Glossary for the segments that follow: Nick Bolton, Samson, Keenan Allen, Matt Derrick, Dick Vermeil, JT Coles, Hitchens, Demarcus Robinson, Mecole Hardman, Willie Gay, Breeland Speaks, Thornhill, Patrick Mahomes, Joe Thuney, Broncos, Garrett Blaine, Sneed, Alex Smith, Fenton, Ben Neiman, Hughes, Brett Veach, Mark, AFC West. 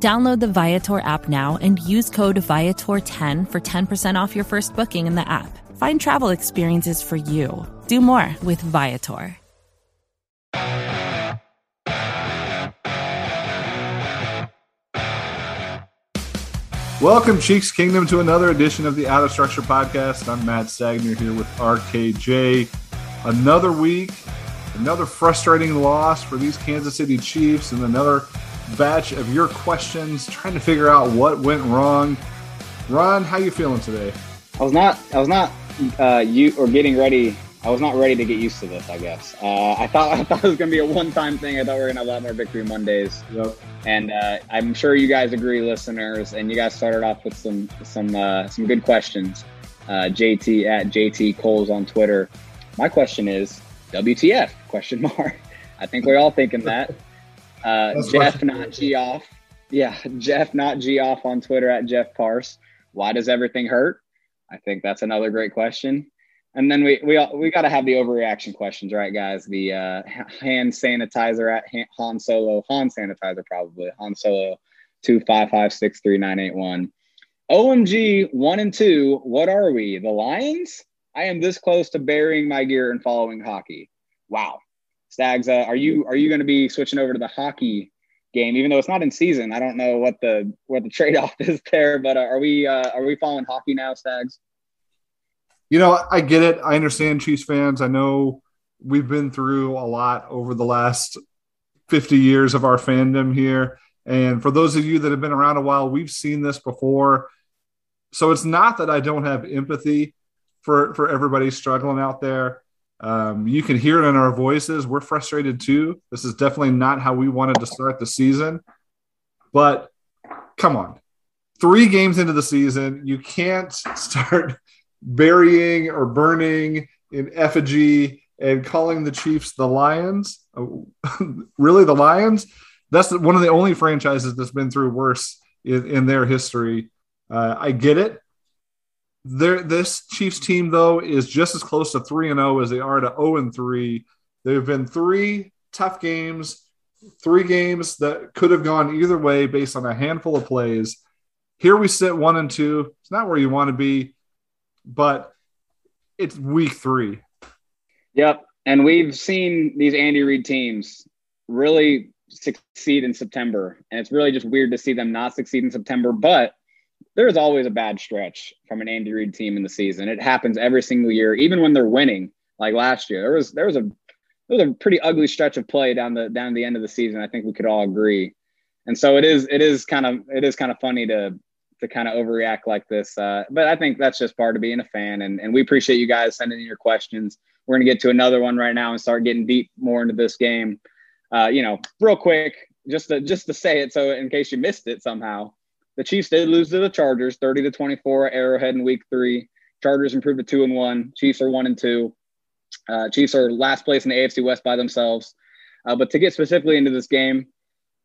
Download the Viator app now and use code Viator10 for 10% off your first booking in the app. Find travel experiences for you. Do more with Viator. Welcome, Cheeks Kingdom, to another edition of the Out of Structure Podcast. I'm Matt Stagner here with RKJ. Another week, another frustrating loss for these Kansas City Chiefs, and another batch of your questions trying to figure out what went wrong. Ron, how you feeling today? I was not ready to get used to this, I guess. I thought it was going to be a one-time thing. I thought we were going to have a lot more victory Mondays. Yep. And I'm sure you guys agree, listeners, and you guys started off with some good questions. JT at JT Coles on Twitter. My question is WTF? ? I think we're all thinking that. Jeff Not G Off. Yeah, Jeff Not G Off on Twitter at Jeff Parse. Why does everything hurt? I think that's another great question. And then we got to have the overreaction questions, right, guys? The hand sanitizer at Han Solo. Han sanitizer, probably. Han Solo 255-63981. OMG 1 and 2. What are we? The Lions? I am this close to burying my gear and following hockey. Wow. Stags, are you going to be switching over to the hockey game, even though it's not in season? I don't know what the trade-off is there, but are we following hockey now, Stags? You know, I get it. I understand, Chiefs fans. I know we've been through a lot over the last 50 years of our fandom here. And for those of you that have been around a while, we've seen this before. So it's not that I don't have empathy for everybody struggling out there. You can hear it in our voices. We're frustrated too. This is definitely not how we wanted to start the season. But come on. 3 games into the season, you can't start – burying or burning in effigy and calling the Chiefs the Lions. Really, the Lions? That's one of the only franchises that's been through worse in their history. I get it. This Chiefs team, though, is just as close to 3-0 as they are to 0-3. There have been 3 tough games, 3 games that could have gone either way based on a handful of plays. Here we sit 1-2. It's not where you want to be, but it's week 3. Yep. And we've seen these Andy Reid teams really succeed in September. And it's really just weird to see them not succeed in September, but there's always a bad stretch from an Andy Reid team in the season. It happens every single year, even when they're winning. Like last year, there was a pretty ugly stretch of play down the end of the season. I think we could all agree. And so it is kind of funny to kind of overreact like this. But I think that's just part of being a fan. And we appreciate you guys sending in your questions. We're going to get to another one right now and start getting deep more into this game. Real quick, just to say it, so in case you missed it somehow, the Chiefs did lose to the Chargers, 30-24 Arrowhead in week 3. Chargers improved to 2-1. Chiefs are 1-2. Chiefs are last place in the AFC West by themselves. But to get specifically into this game,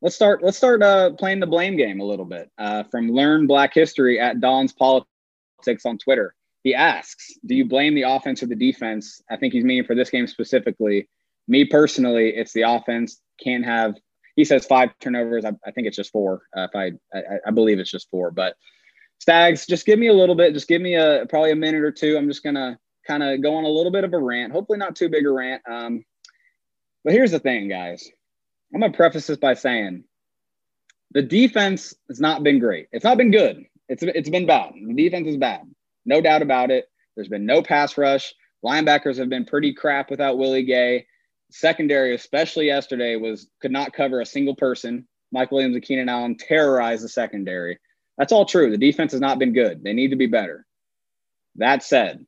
Let's start playing the blame game a little bit. From Learn Black History at Don's Politics on Twitter. He asks, do you blame the offense or the defense? I think he's meaning for this game specifically. Me personally, it's the offense. Can't have, he says 5 turnovers. I think it's just 4. I believe it's just 4. But Stags, just give me a little bit. Just give me probably a minute or 2. I'm just going to kind of go on a little bit of a rant. Hopefully not too big a rant. But here's the thing, guys. I'm going to preface this by saying the defense has not been great. It's not been good. It's been bad. The defense is bad. No doubt about it. There's been no pass rush. Linebackers have been pretty crap without Willie Gay. Secondary, especially yesterday, could not cover a single person. Mike Williams and Keenan Allen terrorized the secondary. That's all true. The defense has not been good. They need to be better. That said,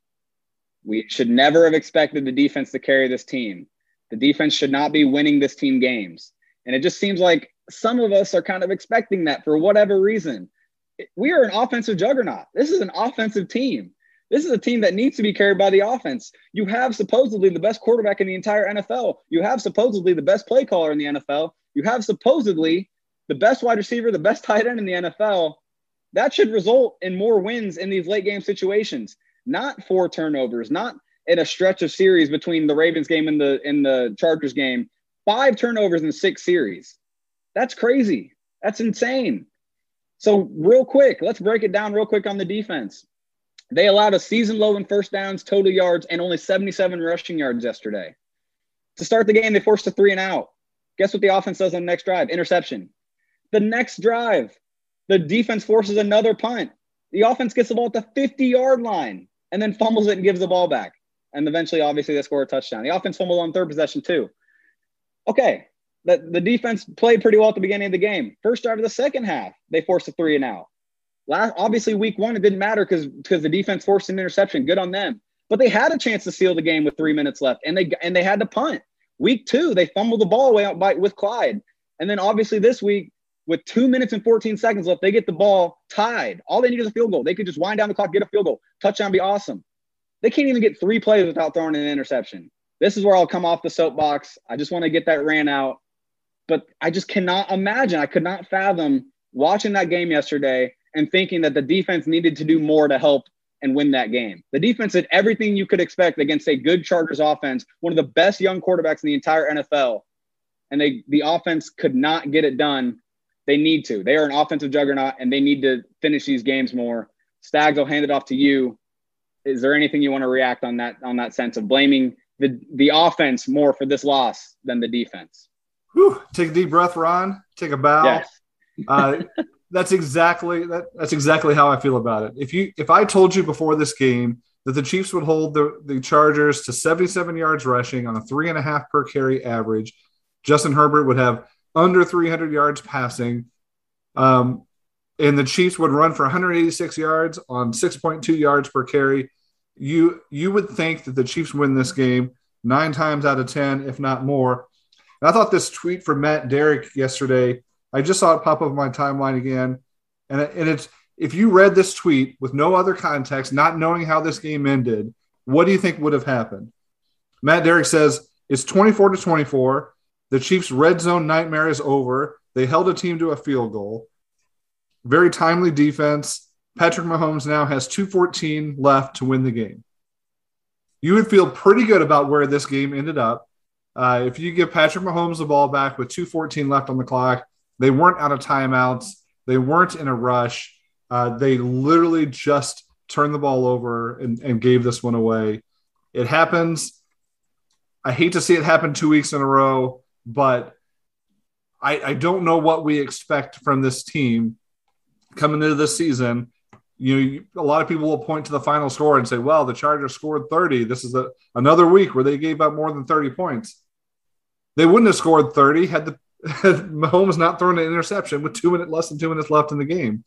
we should never have expected the defense to carry this team. The defense should not be winning this team games. And it just seems like some of us are kind of expecting that for whatever reason. we are an offensive juggernaut. This is an offensive team. This is a team that needs to be carried by the offense. You have supposedly the best quarterback in the entire NFL. You have supposedly the best play caller in the NFL. You have supposedly the best wide receiver, the best tight end in the NFL. That should result in more wins in these late game situations, not 4 turnovers, not in a stretch of series between the Ravens game and the Chargers game, 5 turnovers in 6 series. That's crazy. That's insane. So real quick, let's break it down real quick on the defense. They allowed a season low in first downs, total yards, and only 77 rushing yards yesterday. To start the game, they forced a 3-and-out. Guess what the offense does on the next drive? Interception. The next drive, the defense forces another punt. The offense gets the ball at the 50-yard line and then fumbles it and gives the ball back. And eventually, obviously, they score a touchdown. The offense fumbled on third possession too. Okay, the defense played pretty well at the beginning of the game. First drive of the second half, they forced a 3-and-out. Obviously, week one, it didn't matter because the defense forced an interception. Good on them. But they had a chance to seal the game with 3 minutes left, and they had to punt. Week two, they fumbled the ball away out with Clyde. And then obviously this week, with 2 minutes and 14 seconds left, they get the ball tied. All they need is a field goal. They could just wind down the clock, get a field goal. Touchdown would be awesome. They can't even get 3 plays without throwing an interception. This is where I'll come off the soapbox. I just want to get that rant out. But I just cannot imagine. I could not fathom watching that game yesterday and thinking that the defense needed to do more to help and win that game. The defense did everything you could expect against a good Chargers offense, one of the best young quarterbacks in the entire NFL. And the offense could not get it done. They need to. They are an offensive juggernaut, and they need to finish these games more. Stags, I'll hand it off to you. Is there anything you want to react on that sense of blaming the offense more for this loss than the defense? Whew. Take a deep breath, Ron. Take a bow. Yes. That's exactly how I feel about it. If I told you before this game that the Chiefs would hold the Chargers to 77 yards rushing on a 3.5 per carry average, Justin Herbert would have under 300 yards passing, and the Chiefs would run for 186 yards on 6.2 yards per carry, you would think that the Chiefs win this game 9 times out of 10, if not more. And I thought this tweet from Matt Derrick yesterday, I just saw it pop up on my timeline again. And it's, if you read this tweet with no other context, not knowing how this game ended, what do you think would have happened? Matt Derrick says, it's 24-24. The Chiefs' red zone nightmare is over. They held a team to a field goal. Very timely defense. Patrick Mahomes now has 2:14 left to win the game. You would feel pretty good about where this game ended up. If you give Patrick Mahomes the ball back with 2:14 left on the clock, they weren't out of timeouts. They weren't in a rush. They literally just turned the ball over and gave this one away. It happens. I hate to see it happen 2 weeks in a row, but I don't know what we expect from this team coming into this season. A lot of people will point to the final score and say, well, the Chargers scored 30. This is another week where they gave up more than 30 points. They wouldn't have scored 30 had Mahomes not thrown an interception with less than two minutes left in the game.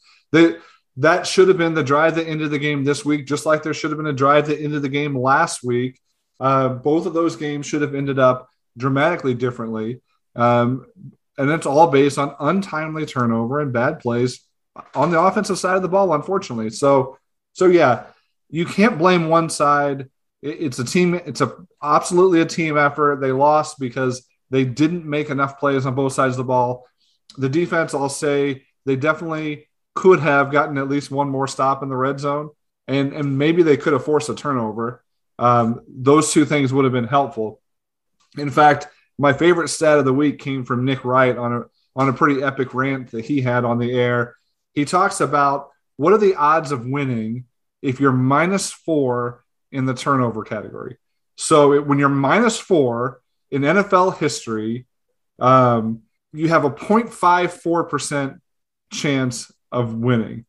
That should have been the drive that ended the game this week, just like there should have been a drive that ended the game last week. Both of those games should have ended up dramatically differently. And it's all based on untimely turnover and bad plays on the offensive side of the ball, unfortunately. So yeah, you can't blame one side. It's a team. It's absolutely a team effort. They lost because they didn't make enough plays on both sides of the ball. The defense, I'll say, they definitely could have gotten at least one more stop in the red zone, and maybe they could have forced a turnover. Those two things would have been helpful. In fact, my favorite stat of the week came from Nick Wright on a pretty epic rant that he had on the air. He talks about what are the odds of winning if you're -4 in the turnover category. So when you're -4 in NFL history, you have a 0.54% chance of winning.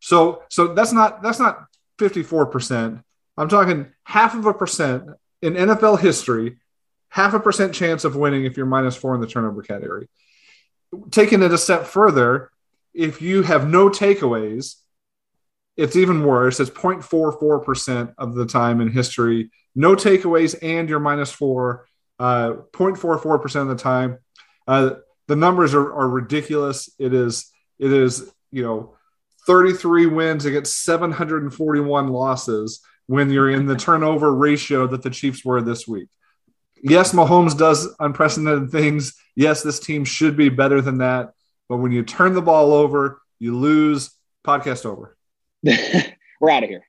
So that's not 54%. I'm talking 0.5% in NFL history, 0.5% chance of winning if you're -4 in the turnover category. Taking it a step further, if you have no takeaways, it's even worse. It's 0.44% of the time in history. No takeaways and you're -4, 0.44% of the time. The numbers are ridiculous. It is you know, 33 wins against 741 losses when you're in the turnover ratio that the Chiefs were this week. Yes, Mahomes does unprecedented things. Yes, this team should be better than that. But when you turn the ball over, you lose. Podcast over. We're out of here.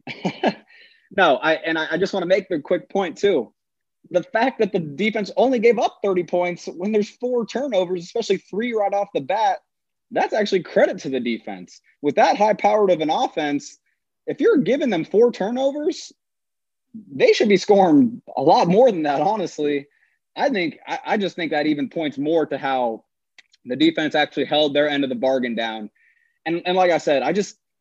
No, I just want to make the quick point, too. The fact that the defense only gave up 30 points when there's four turnovers, especially three right off the bat, that's actually credit to the defense. With that high-powered of an offense, if you're giving them four turnovers, they should be scoring a lot more than that, honestly. I just think that even points more to how the defense actually held their end of the bargain down. And like I said,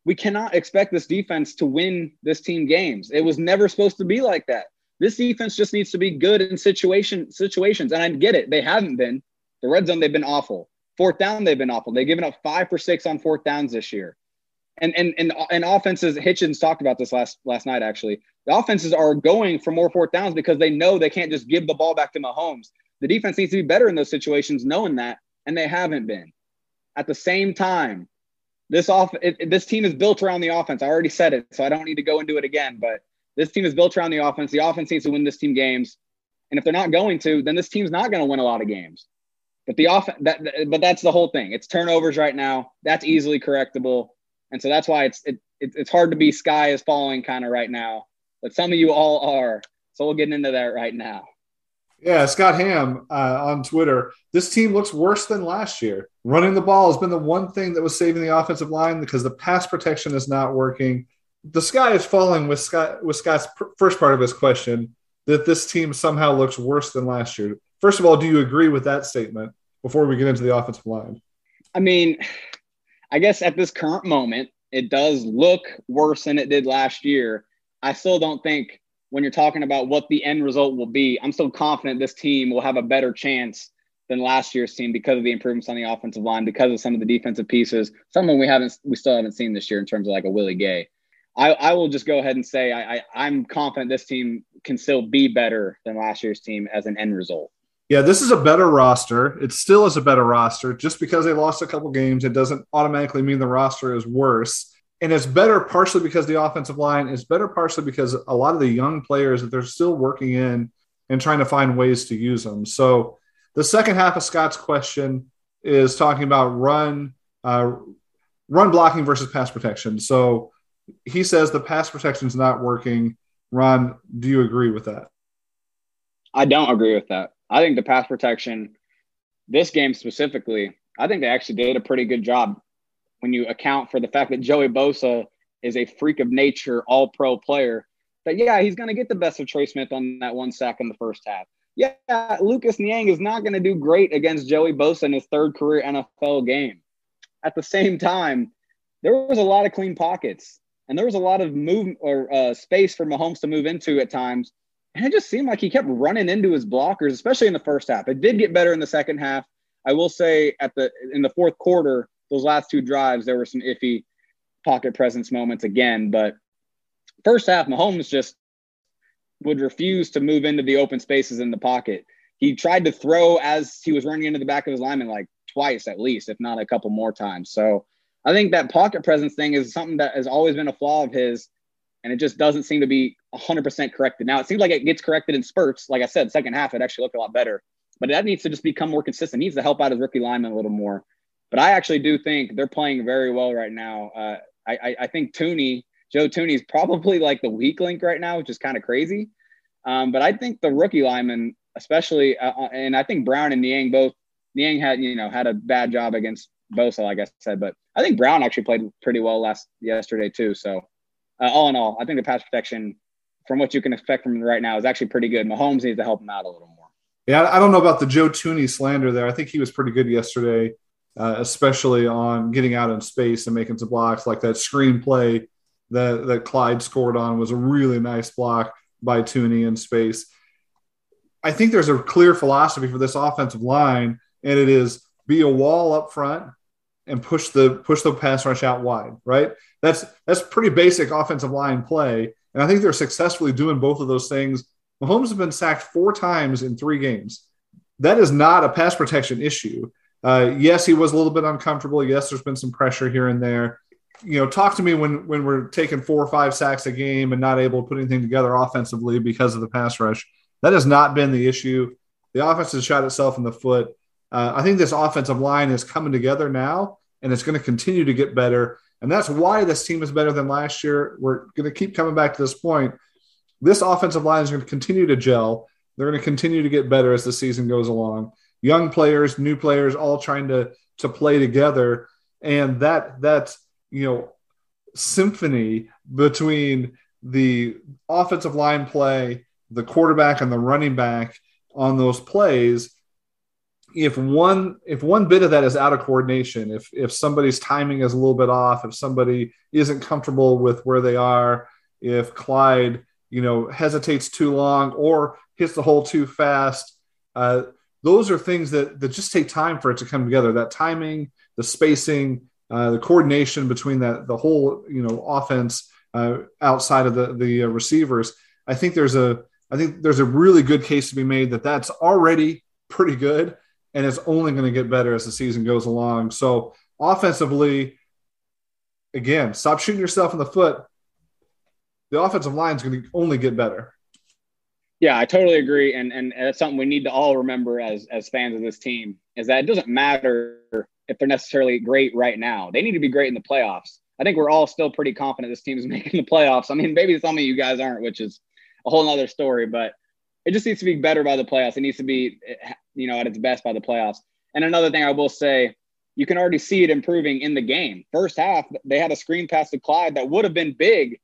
we cannot expect this defense to win this team games. It was never supposed to be like that. This defense just needs to be good in situations. And I get it. They haven't been. The red zone, they've been awful. Fourth down, they've been awful. They've given up 5 for 6 on fourth downs this year. And offenses, Hitchens talked about this last night, actually. The offenses are going for more fourth downs because they know they can't just give the ball back to Mahomes. The defense needs to be better in those situations, knowing that, and they haven't been. At the same time, this team is built around the offense. I already said it, so I don't need to go into it again, but this team is built around the offense. The offense needs to win this team games. And if they're not going to, then this team's not going to win a lot of games. But that's the whole thing. It's turnovers right now. That's easily correctable. And so that's why it's hard to be sky is falling kind of right now. But some of you all are. So we'll get into that right now. Yeah, Scott Ham on Twitter. This team looks worse than last year. Running the ball has been the one thing that was saving the offensive line because the pass protection is not working. The sky is falling with Scott's first part of his question, that this team somehow looks worse than last year. First of all, do you agree with that statement before we get into the offensive line? I mean, I guess at this current moment, it does look worse than it did last year. I still don't think when you're talking about what the end result will be, I'm still confident this team will have a better chance than last year's team because of the improvements on the offensive line, because of some of the defensive pieces, something we still haven't seen this year in terms of like a Willie Gay. I will just go ahead and say I'm confident this team can still be better than last year's team as an end result. Yeah, this is a better roster. It still is a better roster. Just because they lost a couple games, it doesn't automatically mean the roster is worse. And it's better partially because the offensive line is better, partially because a lot of the young players that they're still working in and trying to find ways to use them. So the second half of Scott's question is talking about run blocking versus pass protection. So he says the pass protection is not working. Ron, do you agree with that? I don't agree with that. I think the pass protection, this game specifically, I think they actually did a pretty good job when you account for the fact that Joey Bosa is a freak of nature, all-pro player. But, yeah, he's going to get the best of Trey Smith on that one sack in the first half. Yeah, Lucas Niang is not going to do great against Joey Bosa in his third career NFL game. At the same time, there was a lot of clean pockets. And there was a lot of movement or space for Mahomes to move into at times. And it just seemed like he kept running into his blockers, especially in the first half. It did get better in the second half. I will say in the fourth quarter, those last two drives, there were some iffy pocket presence moments again. But first half, Mahomes just would refuse to move into the open spaces in the pocket. He tried to throw as he was running into the back of his lineman like twice at least, if not a couple more times. So I think that pocket presence thing is something that has always been a flaw of his, and it just doesn't seem to be 100% corrected. Now, it seems like it gets corrected in spurts. Like I said, second half, it actually looked a lot better. But that needs to just become more consistent. He needs to help out his rookie lineman a little more. But I actually do think they're playing very well right now. I think Joe Tooney is probably like the weak link right now, which is kind of crazy. But I think the rookie lineman, especially, and I think Brown and Niang both, Niang had a bad job against Bosa, like I said, but I think Brown actually played pretty well yesterday too. So all in all, I think the pass protection from what you can expect from right now is actually pretty good. Mahomes needs to help him out a little more. Yeah. I don't know about the Joe Tooney slander there. I think he was pretty good yesterday, especially on getting out in space and making some blocks. Like that screen play that Clyde scored on was a really nice block by Tooney in space. I think there's a clear philosophy for this offensive line, and it is be a wall up front and push the pass rush out wide, right? That's pretty basic offensive line play, and I think they're successfully doing both of those things. Mahomes has been sacked 4 times in 3 games. That is not a pass protection issue. Yes, he was a little bit uncomfortable. Yes, there's been some pressure here and there. You know, talk to me when we're taking 4 or 5 sacks a game and not able to put anything together offensively because of the pass rush. That has not been the issue. The offense has shot itself in the foot. I think this offensive line is coming together now, and it's going to continue to get better. And that's why this team is better than last year. We're going to keep coming back to this point. This offensive line is going to continue to gel. They're going to continue to get better as the season goes along. Young players, new players, all trying to play together. And that you know, symphony between the offensive line play, the quarterback and the running back on those plays, if one bit of that is out of coordination, if somebody's timing is a little bit off, if somebody isn't comfortable with where they are, if Clyde, you know, hesitates too long or hits the hole too fast, those are things that just take time for it to come together. That timing, the spacing, the coordination between the whole, you know, offense outside of the receivers. I think there's a really good case to be made that's already pretty good, and it's only going to get better as the season goes along. So offensively, again, stop shooting yourself in the foot. The offensive line is going to only get better. Yeah, I totally agree, and that's something we need to all remember as fans of this team, is that it doesn't matter if they're necessarily great right now. They need to be great in the playoffs. I think we're all still pretty confident this team is making the playoffs. I mean, maybe some of you guys aren't, which is a whole nother story, but it just needs to be better by the playoffs. It needs to be, you know, at its best by the playoffs. And another thing I will say, you can already see it improving in the game. First half, they had a screen pass to Clyde that would have been big,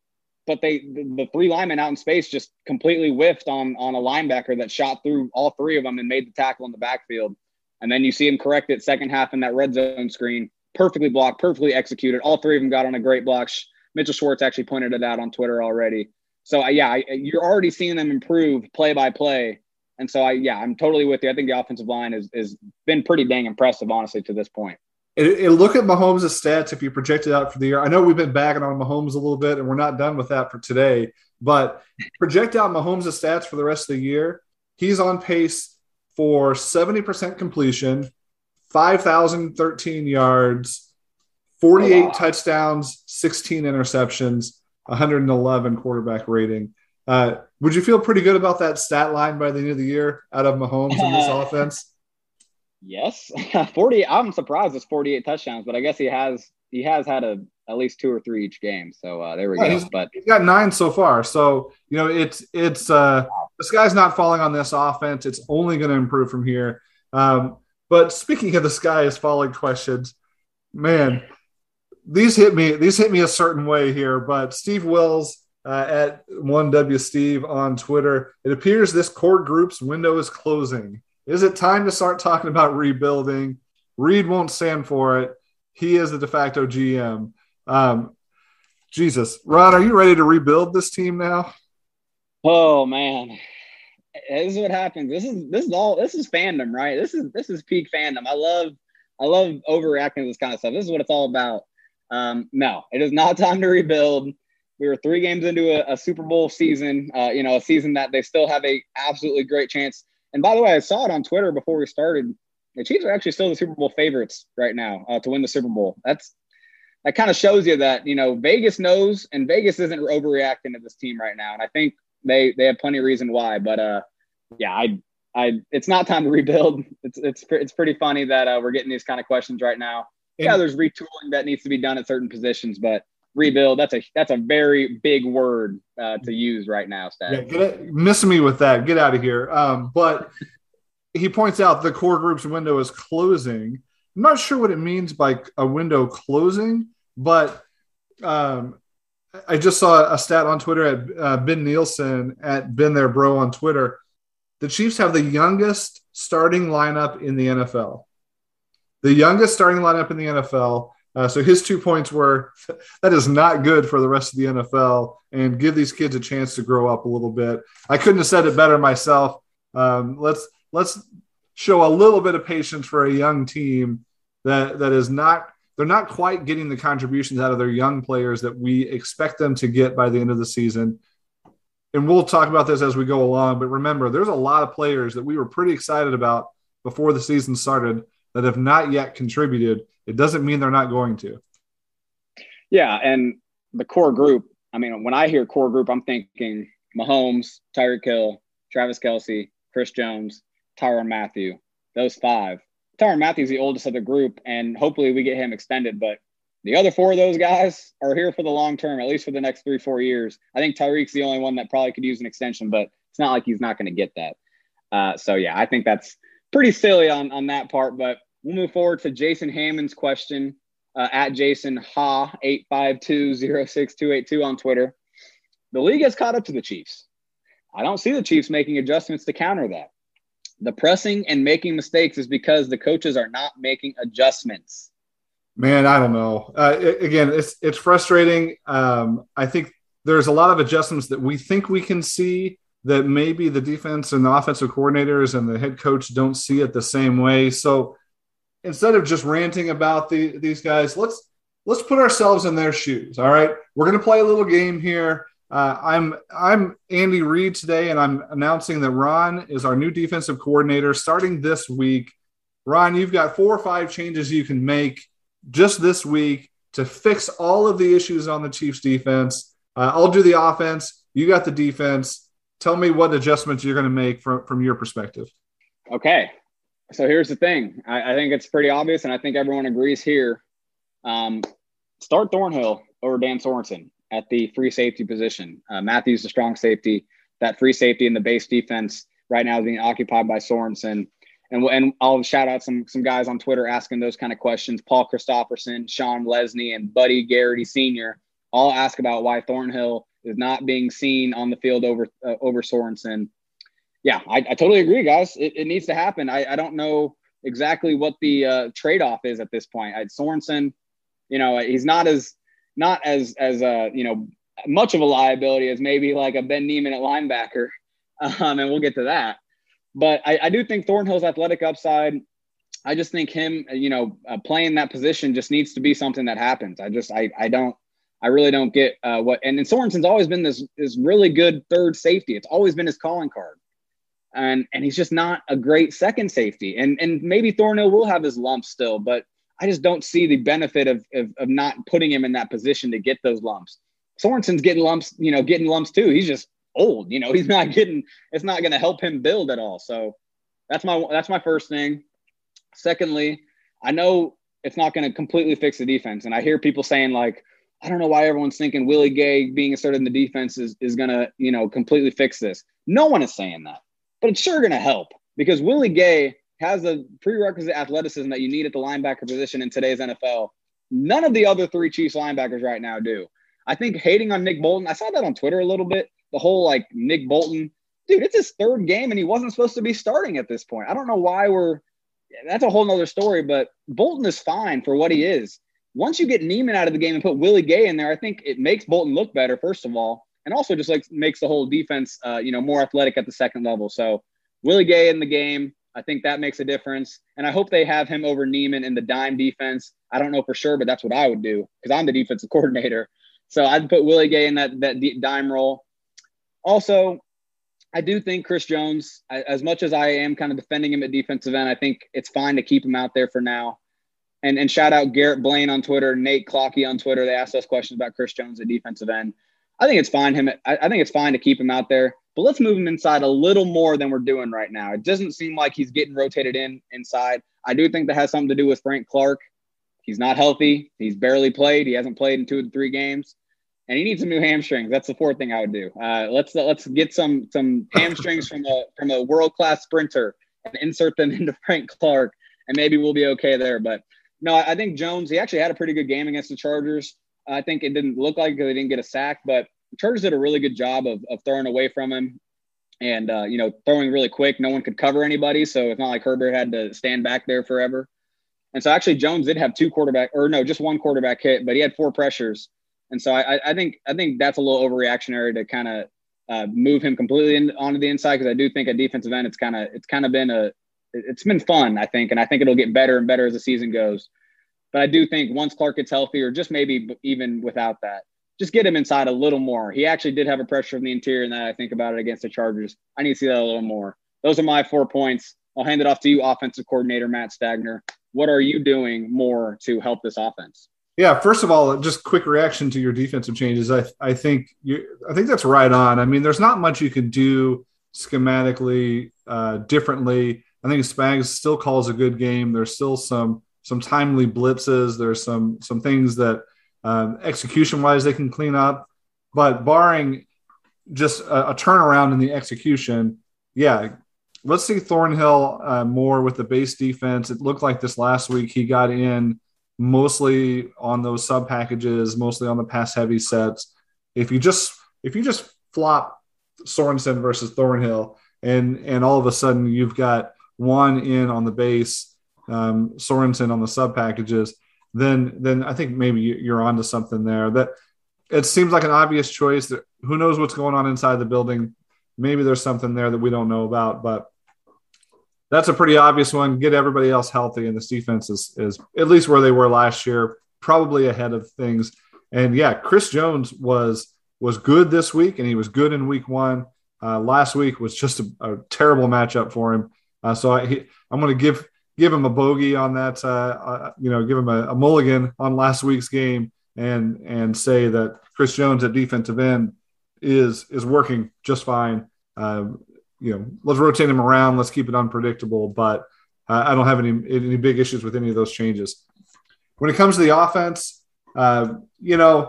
but the three linemen out in space just completely whiffed on a linebacker that shot through all three of them and made the tackle in the backfield. And then you see him correct it second half in that red zone screen. Perfectly blocked, perfectly executed. All three of them got on a great block. Mitchell Schwartz actually pointed it out on Twitter already. So, you're already seeing them improve play by play. And so, I'm totally with you. I think the offensive line has been pretty dang impressive, honestly, to this point. And look at Mahomes' stats if you project it out for the year. I know we've been bagging on Mahomes a little bit, and we're not done with that for today. But project out Mahomes' stats for the rest of the year. He's on pace for 70% completion, 5,013 yards, 48 touchdowns, 16 interceptions, 111 quarterback rating. Would you feel pretty good about that stat line by the end of the year out of Mahomes in this offense? Yes. 40. I'm surprised it's 48 touchdowns, but I guess he has had at least 2 or 3 each game. So there we go. He's got 9 so far. So, you know, this guy's not falling on this offense. It's only going to improve from here. But speaking of the sky is falling questions, man, these hit me a certain way here. But Steve Wills at 1WSteve on Twitter, it appears this core group's window is closing. Is it time to start talking about rebuilding? Reid won't stand for it. He is the de facto GM. Jesus. Ron, are you ready to rebuild this team now? Oh, man. This is what happens. This is fandom, right? This is peak fandom. I love overreacting to this kind of stuff. This is what it's all about. No, it is not time to rebuild. We were 3 games into a Super Bowl season, a season that they still have a absolutely great chance. And by the way, I saw it on Twitter before we started. The Chiefs are actually still the Super Bowl favorites right now to win the Super Bowl. That kind of shows you that, you know, Vegas knows, and Vegas isn't overreacting to this team right now. And I think they have plenty of reason why, but it's not time to rebuild. It's pretty funny that we're getting these kind of questions right now. Yeah, there's retooling that needs to be done at certain positions, but rebuild, that's a very big word to use right now, Stad. Yeah, miss me with that. Get out of here. But he points out the core group's window is closing. I'm not sure what it means by a window closing, but I just saw a stat on Twitter at Ben Nielsen at Ben There Bro on Twitter. The Chiefs have the youngest starting lineup in the NFL. The youngest starting lineup in the NFL. So his 2 points were that is not good for the rest of the NFL, and give these kids a chance to grow up a little bit. I couldn't have said it better myself. Let's show a little bit of patience for a young team that is not. They're not quite getting the contributions out of their young players that we expect them to get by the end of the season. And we'll talk about this as we go along. But remember, there's a lot of players that we were pretty excited about before the season started that have not yet contributed, it doesn't mean they're not going to. Yeah, and the core group, I mean, when I hear core group, I'm thinking Mahomes, Tyreek Hill, Travis Kelce, Chris Jones, Tyrann Mathieu, those five. Tyrann Mathieu's the oldest of the group, and hopefully we get him extended, but the other four of those guys are here for the long term, at least for the next 3-4 years. I think Tyreek's the only one that probably could use an extension, but it's not like he's not going to get that. So, yeah, I think that's pretty silly on that part. But we'll move forward to Jason Hammond's question at Jason Ha 852062282 on Twitter. The league has caught up to the Chiefs. I don't see the Chiefs making adjustments to counter that. The pressing and making mistakes is because the coaches are not making adjustments. Man, I don't know. It's frustrating. I think there's a lot of adjustments that we think we can see that maybe the defense and the offensive coordinators and the head coach don't see it the same way. So instead of just ranting about these guys, let's put ourselves in their shoes. All right, we're going to play a little game here. I'm Andy Reid today, and I'm announcing that Ron is our new defensive coordinator starting this week. Ron, you've got 4 or 5 changes you can make just this week to fix all of the issues on the Chiefs defense. I'll do the offense. You got the defense. Tell me what adjustments you're going to make from your perspective. Okay. So here's the thing. I think it's pretty obvious, and I think everyone agrees here. Start Thornhill over Dan Sorensen at the free safety position. Matthew's the strong safety. That free safety in the base defense right now is being occupied by Sorensen. And I'll shout out some guys on Twitter asking those kind of questions. Paul Christopherson, Sean Lesney, and Buddy Garrity Sr. all ask about why Thornhill is not being seen on the field over Sorensen. Yeah, I totally agree, guys. It needs to happen. I don't know exactly what the trade-off is at this point. Sorensen, you know, he's not as you know, much of a liability as maybe like a Ben Neiman at linebacker, and we'll get to that. But I do think Thornhill's athletic upside, I just think him, you know, playing that position just needs to be something that happens. I really don't get what – and Sorensen's always been this really good third safety. It's always been his calling card. And he's just not a great second safety. And maybe Thornhill will have his lumps still, but I just don't see the benefit of not putting him in that position to get those lumps. Sorensen's getting lumps too. He's just – old, you know, he's not getting, it's not going to help him build at all. So that's my first thing. Secondly, I know it's not going to completely fix the defense. And I hear people saying like, I don't know why everyone's thinking Willie Gay being inserted in the defense is going to, you know, completely fix this. No one is saying that, but it's sure going to help because Willie Gay has the prerequisite athleticism that you need at the linebacker position in today's NFL. None of the other 3 Chiefs linebackers right now do. I think hating on Nick Bolton, I saw that on Twitter a little bit. The whole, like, Nick Bolton, dude, it's his third game, and he wasn't supposed to be starting at this point. I don't know why that's a whole nother story, but Bolton is fine for what he is. Once you get Neiman out of the game and put Willie Gay in there, I think it makes Bolton look better, first of all, and also just, like, makes the whole defense, you know, more athletic at the second level. So Willie Gay in the game, I think that makes a difference, and I hope they have him over Neiman in the dime defense. I don't know for sure, but that's what I would do because I'm the defensive coordinator. So I'd put Willie Gay in that dime role. Also, I do think Chris Jones, as much as I am kind of defending him at defensive end, I think it's fine to keep him out there for now. And shout out Garrett Blaine on Twitter, Nate Clockey on Twitter. They asked us questions about Chris Jones at defensive end. I think it's fine to keep him out there, but let's move him inside a little more than we're doing right now. It doesn't seem like he's getting rotated inside. I do think that has something to do with Frank Clark. He's not healthy. He's barely played. He hasn't played in 2 of the 3 games. And he needs some new hamstrings. That's the fourth thing I would do. Let's get some hamstrings from a world-class sprinter and insert them into Frank Clark, and maybe we'll be okay there. But, no, I think Jones, he actually had a pretty good game against the Chargers. I think it didn't look like it because they didn't get a sack, but the Chargers did a really good job of throwing away from him and, you know, throwing really quick. No one could cover anybody, so it's not like Herbert had to stand back there forever. And so, actually, Jones did have just one quarterback hit, but he had 4 pressures. And so I think that's a little overreactionary to kind of move him completely onto the inside because I do think at defensive end it's been fun, I think, and I think it'll get better and better as the season goes. But I do think once Clark gets healthy or just maybe even without that, just get him inside a little more. He actually did have a pressure from the interior, and that I think about it against the Chargers. I need to see that a little more. Those are my 4 points. I'll hand it off to you, offensive coordinator Matt Stagner. what are you doing more to help this offense? Yeah, first of all, just quick reaction to your defensive changes. I think that's right on. I mean, there's not much you can do schematically differently. I think Spags still calls a good game. There's still some timely blitzes. There's some things that execution-wise they can clean up. But barring just a turnaround in the execution, yeah, let's see Thornhill more with the base defense. It looked like this last week he got in mostly on those sub packages, mostly on the pass heavy sets. If you just flop Sorensen versus Thornhill, and all of a sudden you've got one in on the base, Sorensen on the sub packages, then I think maybe you're onto something there. That it seems like an obvious choice. That who knows what's going on inside the building? Maybe there's something there that we don't know about, but that's a pretty obvious one. Get everybody else healthy, and this defense is at least where they were last year, probably ahead of things. And yeah, Chris Jones was good this week, and he was good in week one. Last week was just a terrible matchup for him. So I'm going to give him a bogey on that. Give him a mulligan on last week's game, and say that Chris Jones at defensive end is working just fine. Let's rotate him around. Let's keep it unpredictable. But I don't have any big issues with any of those changes. When it comes to the offense, again,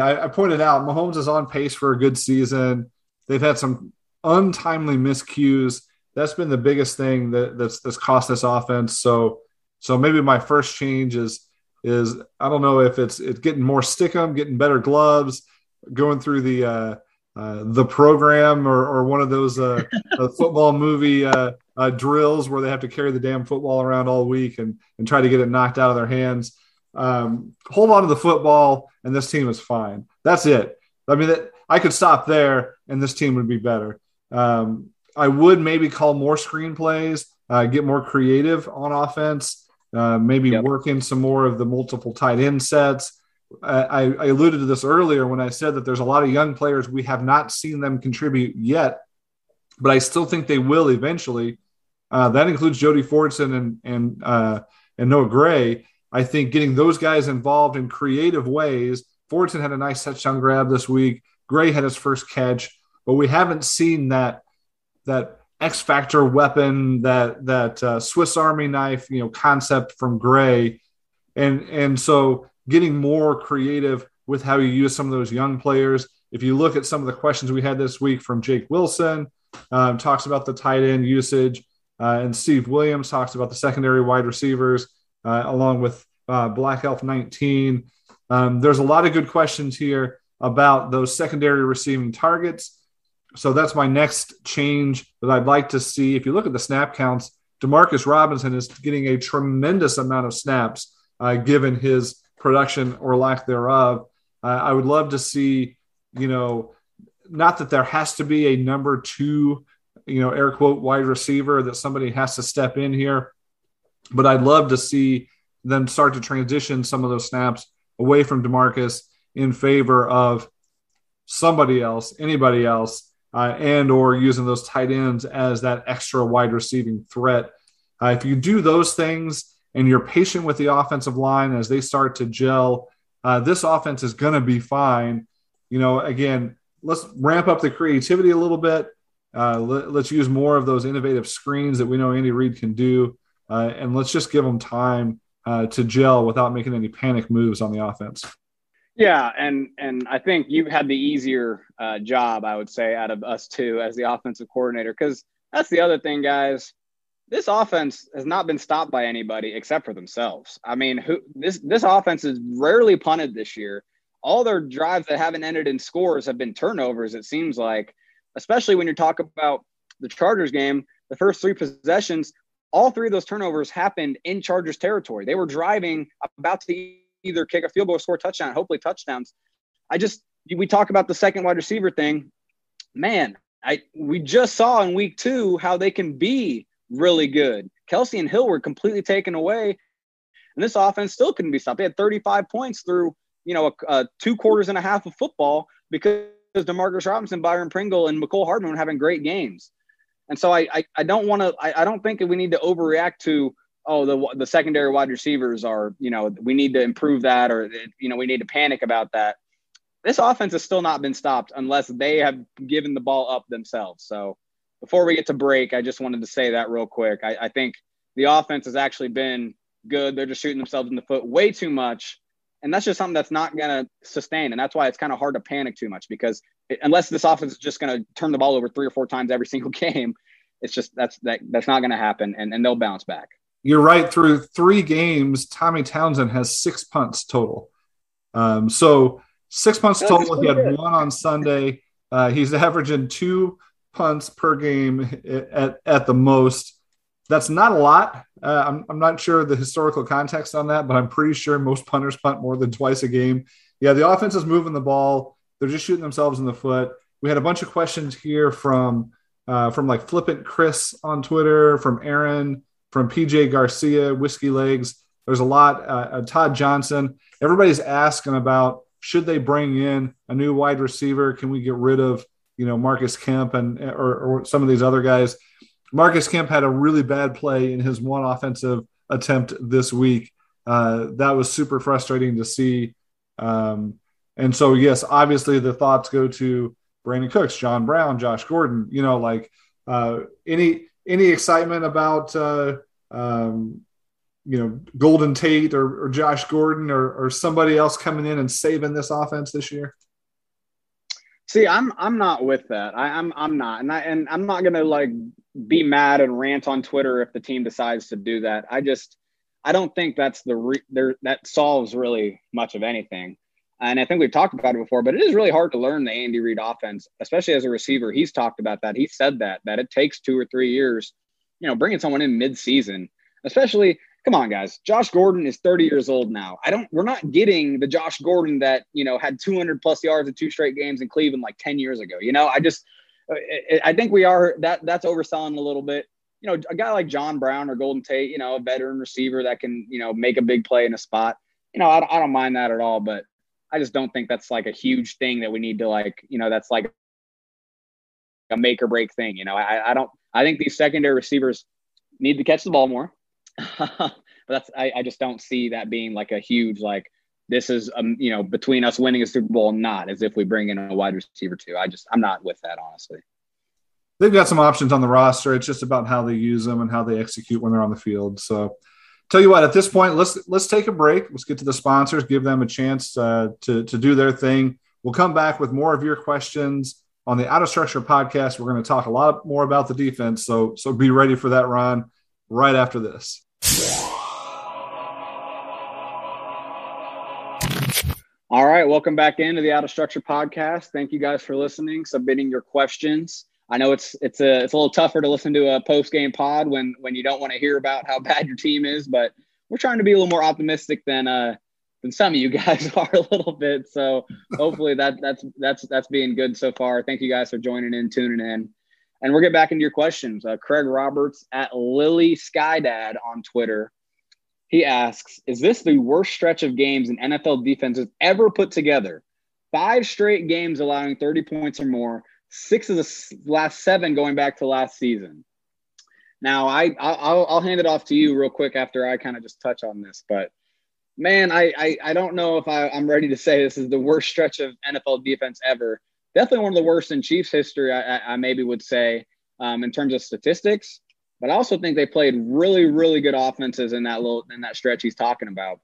I pointed out Mahomes is on pace for a good season. They've had some untimely miscues. That's been the biggest thing that's cost this offense. So maybe my first change is I don't know if it's getting more stickum, getting better gloves, going through the program or one of those football movie drills where they have to carry the damn football around all week and try to get it knocked out of their hands. Hold on to the football, and this team is fine. That's it. I mean, I could stop there, and this team would be better. I would maybe call more screenplays, get more creative on offense, work in some more of the multiple tight end sets. I alluded to this earlier when I said that there's a lot of young players we have not seen them contribute yet, but I still think they will eventually. That includes Jody Fortson and Noah Gray. I think getting those guys involved in creative ways. Fortson had a nice touchdown grab this week. Gray had his first catch, but we haven't seen that X factor weapon, that Swiss Army knife, concept from Gray, and so. Getting more creative with how you use some of those young players. If you look at some of the questions we had this week from Jake Wilson, talks about the tight end usage, and Steve Williams talks about the secondary wide receivers, along with Black Elf 19. There's a lot of good questions here about those secondary receiving targets. So that's my next change that I'd like to see. If you look at the snap counts, Demarcus Robinson is getting a tremendous amount of snaps given his production or lack thereof. I would love to see, not that there has to be a number two, air quote wide receiver that somebody has to step in here, but I'd love to see them start to transition some of those snaps away from Demarcus in favor of somebody else, anybody else, and or using those tight ends as that extra wide receiving threat. If you do those things, and you're patient with the offensive line as they start to gel, this offense is going to be fine. Again, let's ramp up the creativity a little bit. Let's use more of those innovative screens that we know Andy Reid can do, and let's just give them time to gel without making any panic moves on the offense. Yeah, and I think you had the easier job, I would say, out of us two as the offensive coordinator, because that's the other thing, guys. This offense has not been stopped by anybody except for themselves. I mean, this offense is rarely punted this year. All their drives that haven't ended in scores have been turnovers, it seems like, especially when you're talking about the Chargers game. The first three possessions, all three of those turnovers happened in Chargers territory. They were driving, about to either kick a field goal or score a touchdown, hopefully touchdowns. We talk about the second wide receiver thing. Man, we just saw in week two how they can be really good. Kelce and Hill were completely taken away, and this offense still couldn't be stopped. They had 35 points through, 2 quarters and a half of football because Demarcus Robinson, Byron Pringle, and Mecole Hardman were having great games. And so I don't think we need to overreact to oh, the secondary wide receivers are, you know, we need to improve that, or, you know, we need to panic about that. This offense has still not been stopped unless they have given the ball up themselves. So before we get to break, I just wanted to say that real quick. I think the offense has actually been good. They're just shooting themselves in the foot way too much. And that's just something that's not going to sustain. And that's why it's kind of hard to panic too much, because unless this offense is just going to turn the ball over 3 or 4 times every single game, it's just that's not going to happen. And they'll bounce back. You're right. Through 3 games, Tommy Townsend has 6 punts total. So 6 punts total. He had 1 on Sunday. He's averaging 2 punts per game at the most. That's not a lot. I'm not sure the historical context on that, but I'm pretty sure most punters punt more than twice a game. Yeah, the offense is moving the ball. They're just shooting themselves in the foot. We had a bunch of questions here from like Flippant Chris on Twitter, from Aaron, from PJ Garcia, Whiskey Legs. There's a lot. Todd Johnson. Everybody's asking about, should they bring in a new wide receiver? Can we get rid of, you know, Marcus Kemp and or some of these other guys? Marcus Kemp had a really bad play in his 1 offensive attempt this week. That was super frustrating to see. And so, yes, obviously the thoughts go to Brandon Cooks, John Brown, Josh Gordon, you know, like any excitement about, you know, Golden Tate or Josh Gordon or somebody else coming in and saving this offense this year? See, I'm not with that. I'm not, and I'm not gonna like be mad and rant on Twitter if the team decides to do that. I don't think that's that solves really much of anything. And I think we've talked about it before, but it is really hard to learn the Andy Reid offense, especially as a receiver. He's talked about that. He said that it takes 2 or 3 years, you know, bringing someone in mid-season, especially. Come on, guys. Josh Gordon is 30 years old now. We're not getting the Josh Gordon that, you know, had 200+ yards in 2 straight games in Cleveland like 10 years ago. You know, I think we are that's overselling a little bit. You know, a guy like John Brown or Golden Tate, you know, a veteran receiver that can, you know, make a big play in a spot. You know, I don't mind that at all, but I just don't think that's like a huge thing that we need to like, you know, that's like a make or break thing. You know, I think these secondary receivers need to catch the ball more. But I just don't see that being like a huge, like, this is, you know, between us winning a Super Bowl, not as if we bring in a wide receiver too. I'm not with that, honestly. They've got some options on the roster. It's just about how they use them and how they execute when they're on the field. So tell you what, at this point, let's take a break. Let's get to the sponsors, give them a chance to do their thing. We'll come back with more of your questions on the Out of Structure podcast. We're going to talk a lot more about the defense. So be ready for that, Ron, right after this. All right, welcome back into the Out of Structure podcast. Thank you guys for listening, submitting your questions. I know it's a little tougher to listen to a post-game pod when you don't want to hear about how bad your team is, but we're trying to be a little more optimistic than some of you guys are a little bit. So hopefully that's being good so far. Thank you guys for joining in, tuning in. And we'll get back into your questions. Craig Roberts at Lily Skydad on Twitter. He asks, is this the worst stretch of games an NFL defense has ever put together? 5 straight games allowing 30 points or more, 6 of the last 7 going back to last season. Now, I'll hand it off to you real quick after I kind of just touch on this. But, man, I don't know if I'm ready to say this is the worst stretch of NFL defense ever. Definitely one of the worst in Chiefs history, I maybe would say, in terms of statistics. But I also think they played really, really good offenses in that stretch he's talking about.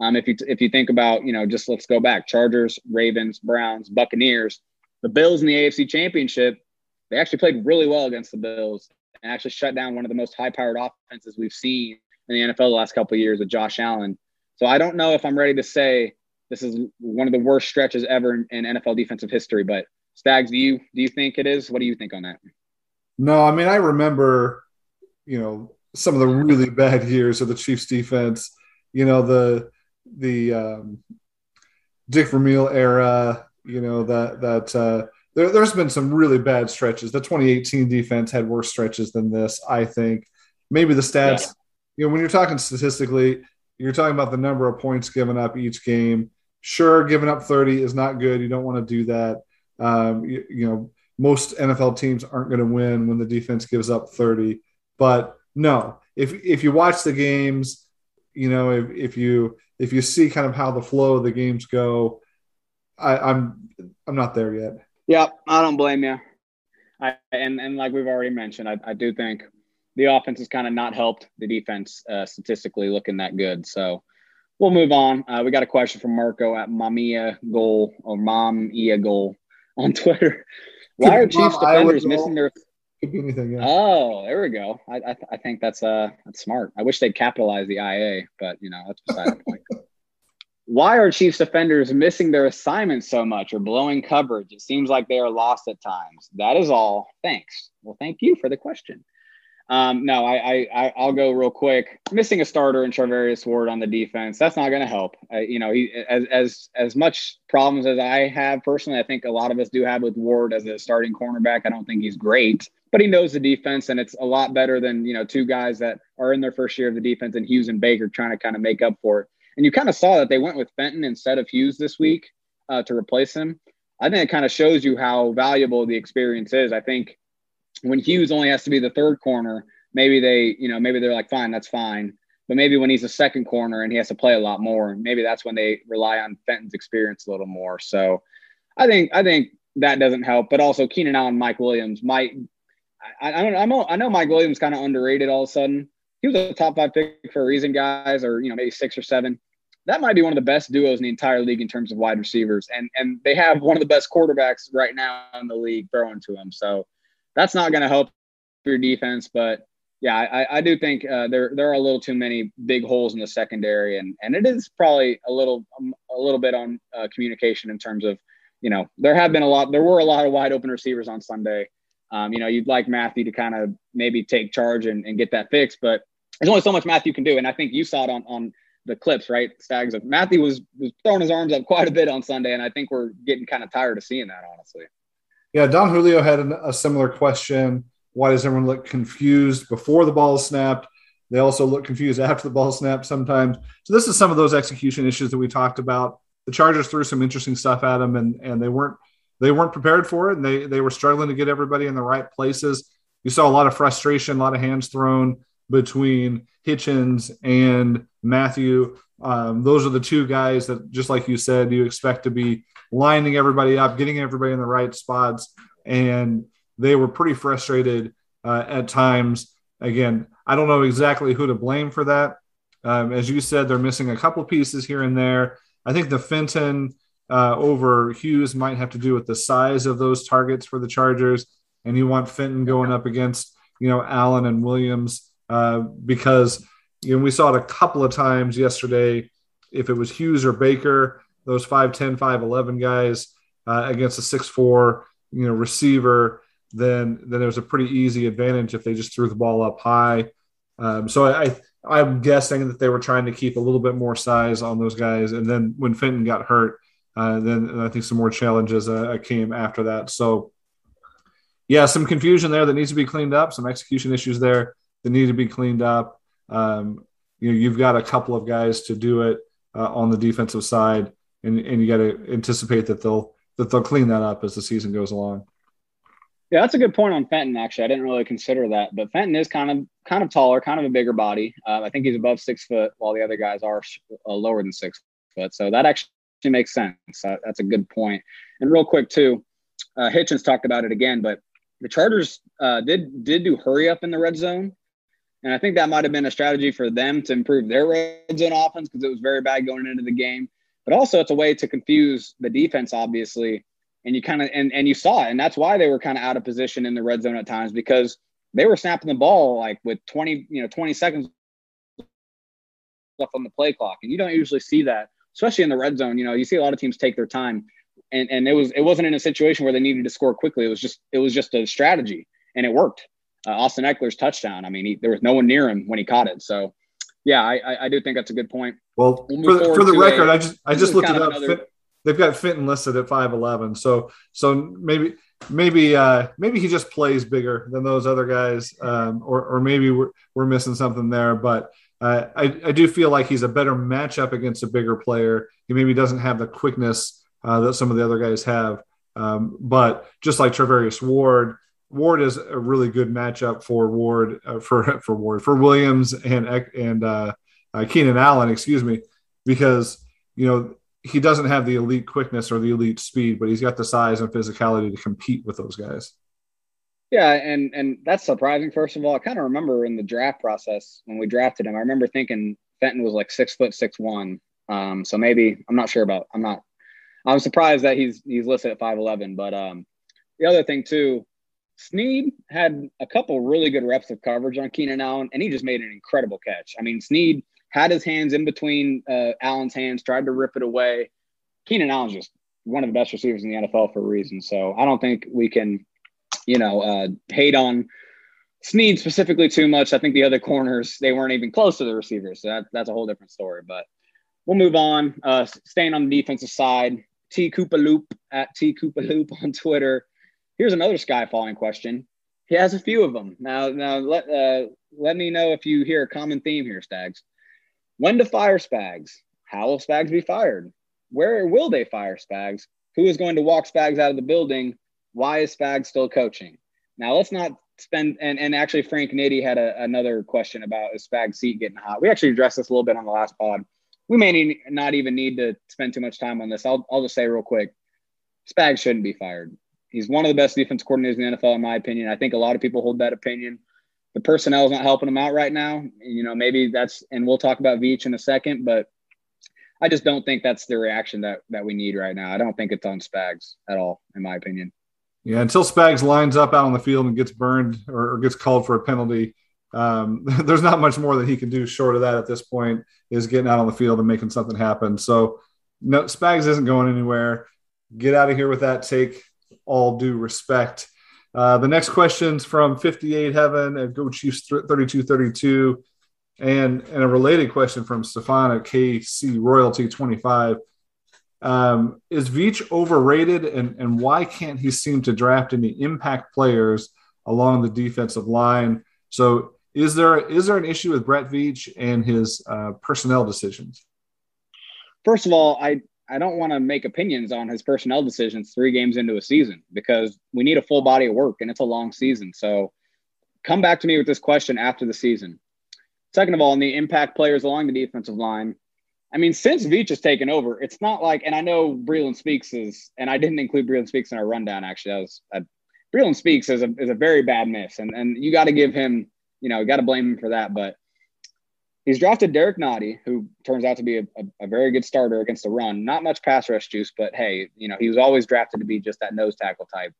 If you think about, you know, just let's go back: Chargers, Ravens, Browns, Buccaneers, the Bills in the AFC Championship. They actually played really well against the Bills and actually shut down one of the most high-powered offenses we've seen in the NFL the last couple of years with Josh Allen. So I don't know if I'm ready to say this is one of the worst stretches ever in NFL defensive history, but. Stags, do you think it is? What do you think on that? No, I mean, I remember, you know, some of the really bad years of the Chiefs defense, you know, the Dick Vermeil era, you know, there's been some really bad stretches. The 2018 defense had worse stretches than this, I think. Maybe the stats, you know, when you're talking statistically, you're talking about the number of points given up each game. Sure, giving up 30 is not good. You don't want to do that. You know, most NFL teams aren't going to win when the defense gives up 30, but No. If you watch the games, you know, if you see kind of how the flow of the games go, I'm not there yet. Yeah, I don't blame you. And like we've already mentioned, I do think the offense has kind of not helped the defense statistically looking that good. So we'll move on. We got a question from Marco at Mamia Goal or Mamia Goal on Twitter. Why are Chiefs defenders missing their – anything? Yeah. Oh, there we go. I think that's smart. I wish they'd capitalize the IA, but, you know, that's beside the point. Why are Chiefs defenders missing their assignments so much or blowing coverage? It seems like they are lost at times. That is all. Thanks. Well, thank you for the question. I'll go real quick. Missing a starter in Charvarius Ward on the defense, that's not going to help. As much problems as I have personally, I think a lot of us do have with Ward as a starting cornerback. I don't think he's great, but he knows the defense, and it's a lot better than, you know, two guys that are in their first year of the defense and Hughes and Baker trying to kind of make up for it. And you kind of saw that they went with Fenton instead of Hughes this week to replace him. I think it kind of shows you how valuable the experience is. I think when Hughes only has to be the third corner, maybe they're like, fine, that's fine. But maybe when he's the second corner and he has to play a lot more, maybe that's when they rely on Fenton's experience a little more. So I think that doesn't help. But also Keenan Allen, Mike Williams I know Mike Williams kind of underrated all of a sudden. He was a top 5 pick for a reason, guys, or, you know, maybe 6 or 7. That might be one of the best duos in the entire league in terms of wide receivers. And they have one of the best quarterbacks right now in the league throwing to him. So that's not going to help your defense. But yeah, I do think there are a little too many big holes in the secondary. And it is probably a little bit on communication in terms of, you know, there were a lot of wide open receivers on Sunday. You know, you'd like Matthew to kind of maybe take charge and get that fixed, but there's only so much Matthew can do. And I think you saw it on the clips, right? Stags of Matthew was throwing his arms up quite a bit on Sunday. And I think we're getting kind of tired of seeing that, honestly. Yeah. Don Julio had a similar question. Why does everyone look confused before the ball is snapped? They also look confused after the ball is snapped sometimes. So this is some of those execution issues that we talked about. The Chargers threw some interesting stuff at them and they weren't prepared for it, and they were struggling to get everybody in the right places. You saw a lot of frustration, a lot of hands thrown between Hitchens and Matthew. Those are the two guys that, just like you said, you expect to be lining everybody up, getting everybody in the right spots, and they were pretty frustrated at times. Again, I don't know exactly who to blame for that. As you said, they're missing a couple pieces here and there. I think the Fenton – over Hughes might have to do with the size of those targets for the Chargers, and you want Fenton going up against, you know, Allen and Williams because, you know, we saw it a couple of times yesterday. If it was Hughes or Baker, those 5'10", 5'11" guys against a 6'4", you know, receiver, then it was a pretty easy advantage if they just threw the ball up high. So I'm guessing that they were trying to keep a little bit more size on those guys, and then when Fenton got hurt. Then I think some more challenges came after that. So, yeah, some confusion there that needs to be cleaned up, some execution issues there that need to be cleaned up. You know, you've got a couple of guys to do it on the defensive side, and you got to anticipate that they'll clean that up as the season goes along. Yeah, that's a good point on Fenton, actually. I didn't really consider that, but Fenton is kind of taller, kind of a bigger body. I think he's above 6 foot, while the other guys are lower than 6 foot. So that actually makes sense. That's a good point. And real quick too, Hitchens talked about it again, but the Chargers did do hurry up in the red zone, and I think that might have been a strategy for them to improve their red zone offense because it was very bad going into the game. But also, it's a way to confuse the defense, obviously. And you kind of and you saw it, and that's why they were kind of out of position in the red zone at times because they were snapping the ball like with 20 seconds left on the play clock, and you don't usually see that. Especially in the red zone, you know, you see a lot of teams take their time, and it wasn't in a situation where they needed to score quickly. It was just a strategy, and it worked. Austin Eckler's touchdown. I mean, there was no one near him when he caught it. So, yeah, I do think that's a good point. Well, for the record, I just looked it up. They've got Fenton listed at 5'11", so maybe he just plays bigger than those other guys, or maybe we're missing something there, but. I do feel like he's a better matchup against a bigger player. He maybe doesn't have the quickness that some of the other guys have. But just like Charvarius Ward, Ward is a really good matchup for Williams and Keenan Allen, because, you know, he doesn't have the elite quickness or the elite speed, but he's got the size and physicality to compete with those guys. Yeah, and that's surprising. First of all, I kind of remember in the draft process when we drafted him, I remember thinking Fenton was like 6'6", 6'1". So maybe I'm surprised that he's listed at 5'11". But the other thing too, Sneed had a couple really good reps of coverage on Keenan Allen, and he just made an incredible catch. I mean, Sneed had his hands in between Allen's hands, tried to rip it away. Keenan Allen's just one of the best receivers in the NFL for a reason. So I don't think we can, hate on Sneed specifically too much. I think the other corners, they weren't even close to the receivers. So that's a whole different story, but we'll move on. Staying on the defensive side, T Koopaloop at T Koopaloop on Twitter. Here's another sky falling question. He has a few of them. Now let me know if you hear a common theme here, Stags. When to fire Spags? How will Spags be fired? Where will they fire Spags? Who is going to walk Spags out of the building? Why is Spags still coaching? Now let's not spend, and actually Frank Nitty had another question about is Spags' seat getting hot. We actually addressed this a little bit on the last pod. We may not even need to spend too much time on this. I'll just say real quick, Spags shouldn't be fired. He's one of the best defense coordinators in the NFL, in my opinion. I think a lot of people hold that opinion. The personnel is not helping him out right now. You know, maybe that's, and we'll talk about Veach in a second, but I just don't think that's the reaction that we need right now. I don't think it's on Spags at all, in my opinion. Yeah, until Spags lines up out on the field and gets burned or gets called for a penalty, there's not much more that he can do short of that at this point, is getting out on the field and making something happen. So no, Spags isn't going anywhere. Get out of here with that take. All due respect. The next question's from 58 Heaven at Go Chiefs 3232, and a related question from Stefan at KC Royalty 25. Is Veach overrated, and why can't he seem to draft any impact players along the defensive line? So is there an issue with Brett Veach and his personnel decisions? First of all, I don't want to make opinions on his personnel decisions 3 games into a season, because we need a full body of work and it's a long season. So come back to me with this question after the season. Second of all, in the impact players along the defensive line, I mean, since Veach has taken over, it's not like, and I know Breeland Speaks is, and I didn't include Breeland Speaks in our rundown. Actually, Breeland Speaks is a very bad miss. And you got to give him, you got to blame him for that. But he's drafted Derek Noddy, who turns out to be a very good starter against the run. Not much pass rush juice, but hey, he was always drafted to be just that nose tackle type.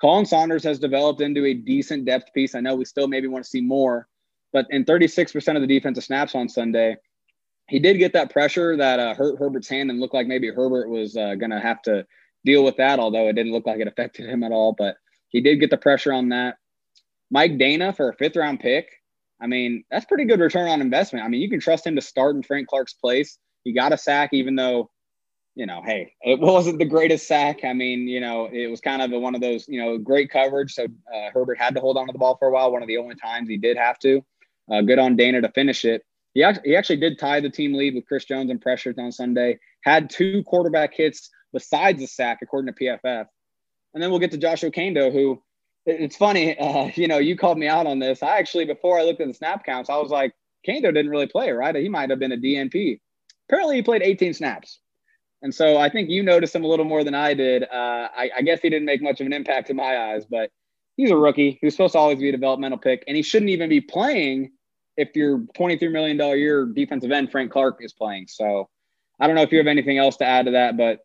Colin Saunders has developed into a decent depth piece. I know we still maybe want to see more, but in 36% of the defensive snaps on Sunday, he did get that pressure that hurt Herbert's hand and looked like maybe Herbert was going to have to deal with that, although it didn't look like it affected him at all, but he did get the pressure on that. Mike Danna for a 5th-round pick. I mean, that's pretty good return on investment. I mean, you can trust him to start in Frank Clark's place. He got a sack, even though, hey, it wasn't the greatest sack. I mean, it was kind of one of those, great coverage. So Herbert had to hold on to the ball for a while. One of the only times he did have to. Good on Danna to finish it. He actually did tie the team lead with Chris Jones and pressures on Sunday. Had 2 quarterback hits besides the sack, according to PFF. And then we'll get to Josh Kaindoh, who, it's funny, you called me out on this. I actually, before I looked at the snap counts, I was like, Kaindoh didn't really play, right? He might have been a DNP. Apparently, he played 18 snaps. And so I think you noticed him a little more than I did. I guess he didn't make much of an impact in my eyes, but he's a rookie. He was supposed to always be a developmental pick, and he shouldn't even be playing if your $23 million a year defensive end, Frank Clark, is playing. So I don't know if you have anything else to add to that, but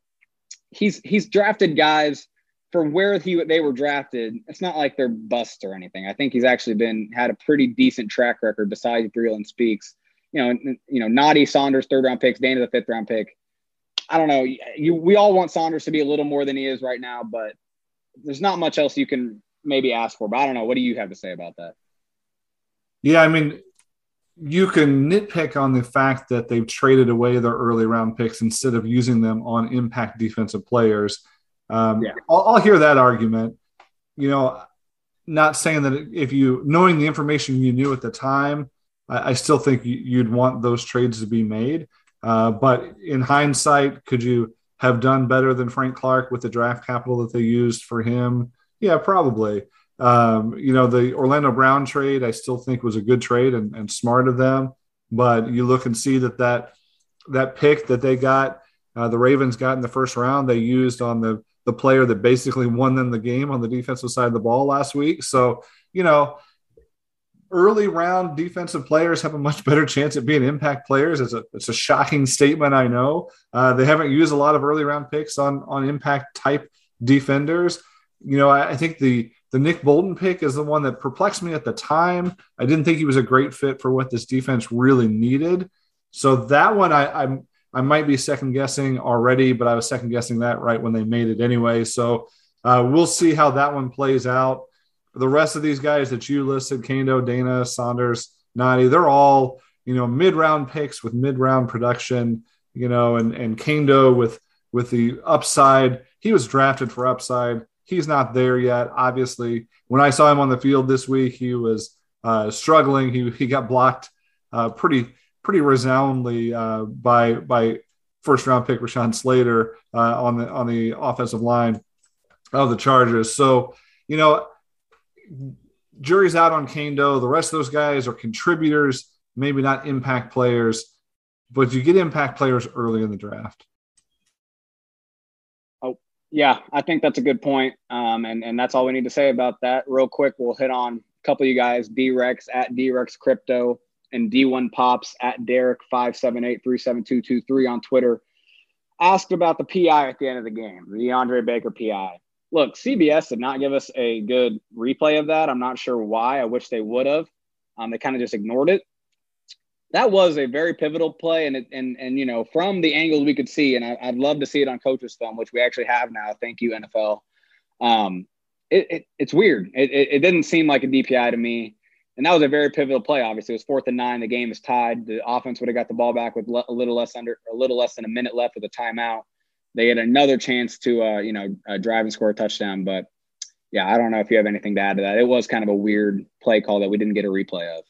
he's drafted guys from where they were drafted. It's not like they're busts or anything. I think he's actually had a pretty decent track record besides Breeland Speaks. Noddy, Saunders, 3rd-round picks, Danna, the 5th-round pick. I don't know. We all want Saunders to be a little more than he is right now, but there's not much else you can maybe ask for. But I don't know. What do you have to say about that? Yeah, I mean, you can nitpick on the fact that they've traded away their early-round picks instead of using them on impact defensive players. Yeah. I'll hear that argument, not saying that if you, knowing the information you knew at the time, I still think you'd want those trades to be made. But in hindsight, could you have done better than Frank Clark with the draft capital that they used for him? Yeah, probably. The Orlando Brown trade, I still think was a good trade and smart of them. But you look and see that pick that they got, the Ravens got in the first round, they used on the player that basically won them the game on the defensive side of the ball last week. So, early round defensive players have a much better chance at being impact players. It's a shocking statement, I know. They haven't used a lot of early round picks on impact type defenders. I think the Nick Bolton pick is the one that perplexed me at the time. I didn't think he was a great fit for what this defense really needed. So that one I might be second guessing already, but I was second guessing that right when they made it anyway. So we'll see how that one plays out. The rest of these guys that you listed, Kaindoh, Danna, Saunders, Nadi, they're all, mid-round picks with mid-round production, and Kaindoh with the upside. He was drafted for upside. He's not there yet, obviously. When I saw him on the field this week, he was struggling. He got blocked pretty resoundingly by first-round pick Rashawn Slater on the offensive line of the Chargers. So, jury's out on Kaindoh. The rest of those guys are contributors, maybe not impact players, but you get impact players early in the draft. Oh, yeah, I think that's a good point. And that's all we need to say about that. Real quick, we'll hit on a couple of you guys, D-Rex, at D-Rex Crypto, and D1 Pops, at Derek578-37223 on Twitter. Asked about the PI at the end of the game, the DeAndre Baker PI. Look, CBS did not give us a good replay of that. I'm not sure why. I wish they would have. They kind of just ignored it. That was a very pivotal play, and from the angles we could see, and I'd love to see it on coach's film, which we actually have now. Thank you, NFL. It's weird. It didn't seem like a DPI to me, and that was a very pivotal play. Obviously, it was 4th and 9. The game is tied. The offense would have got the ball back with a little less than a minute left with a timeout. They had another chance to, drive and score a touchdown. But, yeah, I don't know if you have anything to add to that. It was kind of a weird play call that we didn't get a replay of.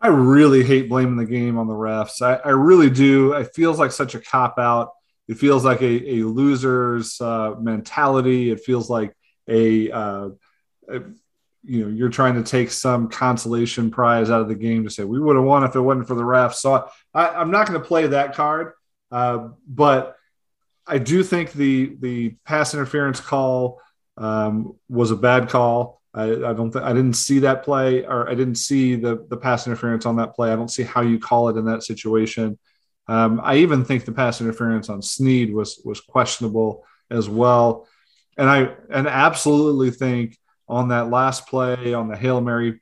I really hate blaming the game on the refs. I really do. It feels like such a cop-out. It feels like a loser's mentality. It feels like you're trying to take some consolation prize out of the game to say we would have won if it wasn't for the refs. So I'm not going to play that card. But – I do think the pass interference call was a bad call. I didn't see that play, or I didn't see the pass interference on that play. I don't see how you call it in that situation. I even think the pass interference on Sneed was questionable as well. And I absolutely think on that last play on the Hail Mary,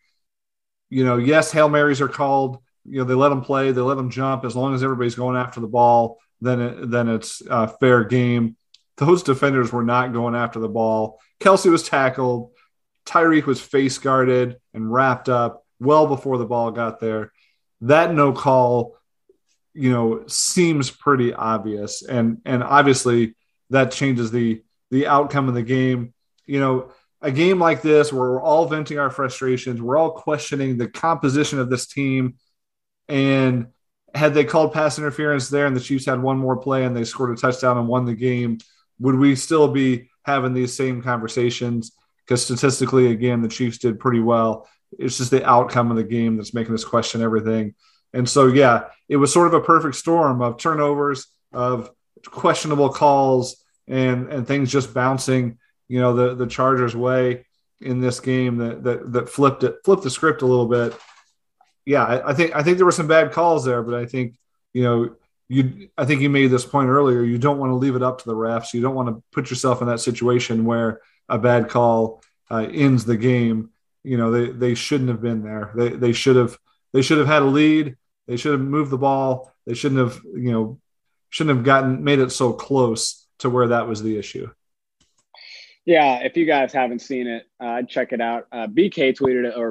yes, Hail Marys are called. They let them play, they let them jump. As long as everybody's going after the ball, then it's fair game. Those defenders were not going after the ball. Kelce was tackled. Tyreek was face guarded and wrapped up well before the ball got there. That no call, seems pretty obvious. And obviously that changes the outcome of the game. A game like this where we're all venting our frustrations, we're all questioning the composition of this team, and had they called pass interference there and the Chiefs had one more play and they scored a touchdown and won the game, would we still be having these same conversations? Because statistically, again, the Chiefs did pretty well. It's just the outcome of the game that's making us question everything. And so, yeah, it was sort of a perfect storm of turnovers, of questionable calls, and things just bouncing, the Chargers' way in this game that flipped the script a little bit. Yeah, I think there were some bad calls there, but I think, I think you made this point earlier. You don't want to leave it up to the refs. You don't want to put yourself in that situation where a bad call ends the game. They shouldn't have been there. They should have had a lead. They should have moved the ball. They shouldn't have made it so close to where that was the issue. Yeah, if you guys haven't seen it, check it out. BK tweeted it, or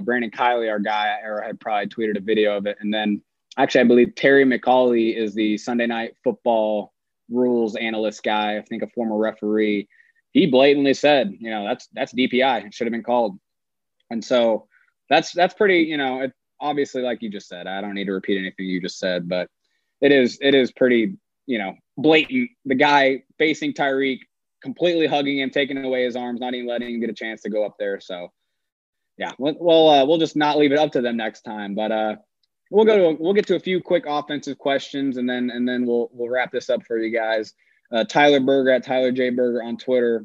Brandon Kiley, our guy, or had probably tweeted a video of it. And then, actually, I believe Terry McAuley is the Sunday Night Football rules analyst guy. I think a former referee. He blatantly said, that's DPI. It should have been called. And so that's pretty. It, obviously, like you just said, I don't need to repeat anything you just said, but it is pretty, blatant. The guy facing Tyreek, completely hugging him, taking away his arms, not even letting him get a chance to go up there. So, yeah, we'll just not leave it up to them next time. But we'll get to a few quick offensive questions, and then we'll wrap this up for you guys. Tyler Berger at Tyler J Berger on Twitter.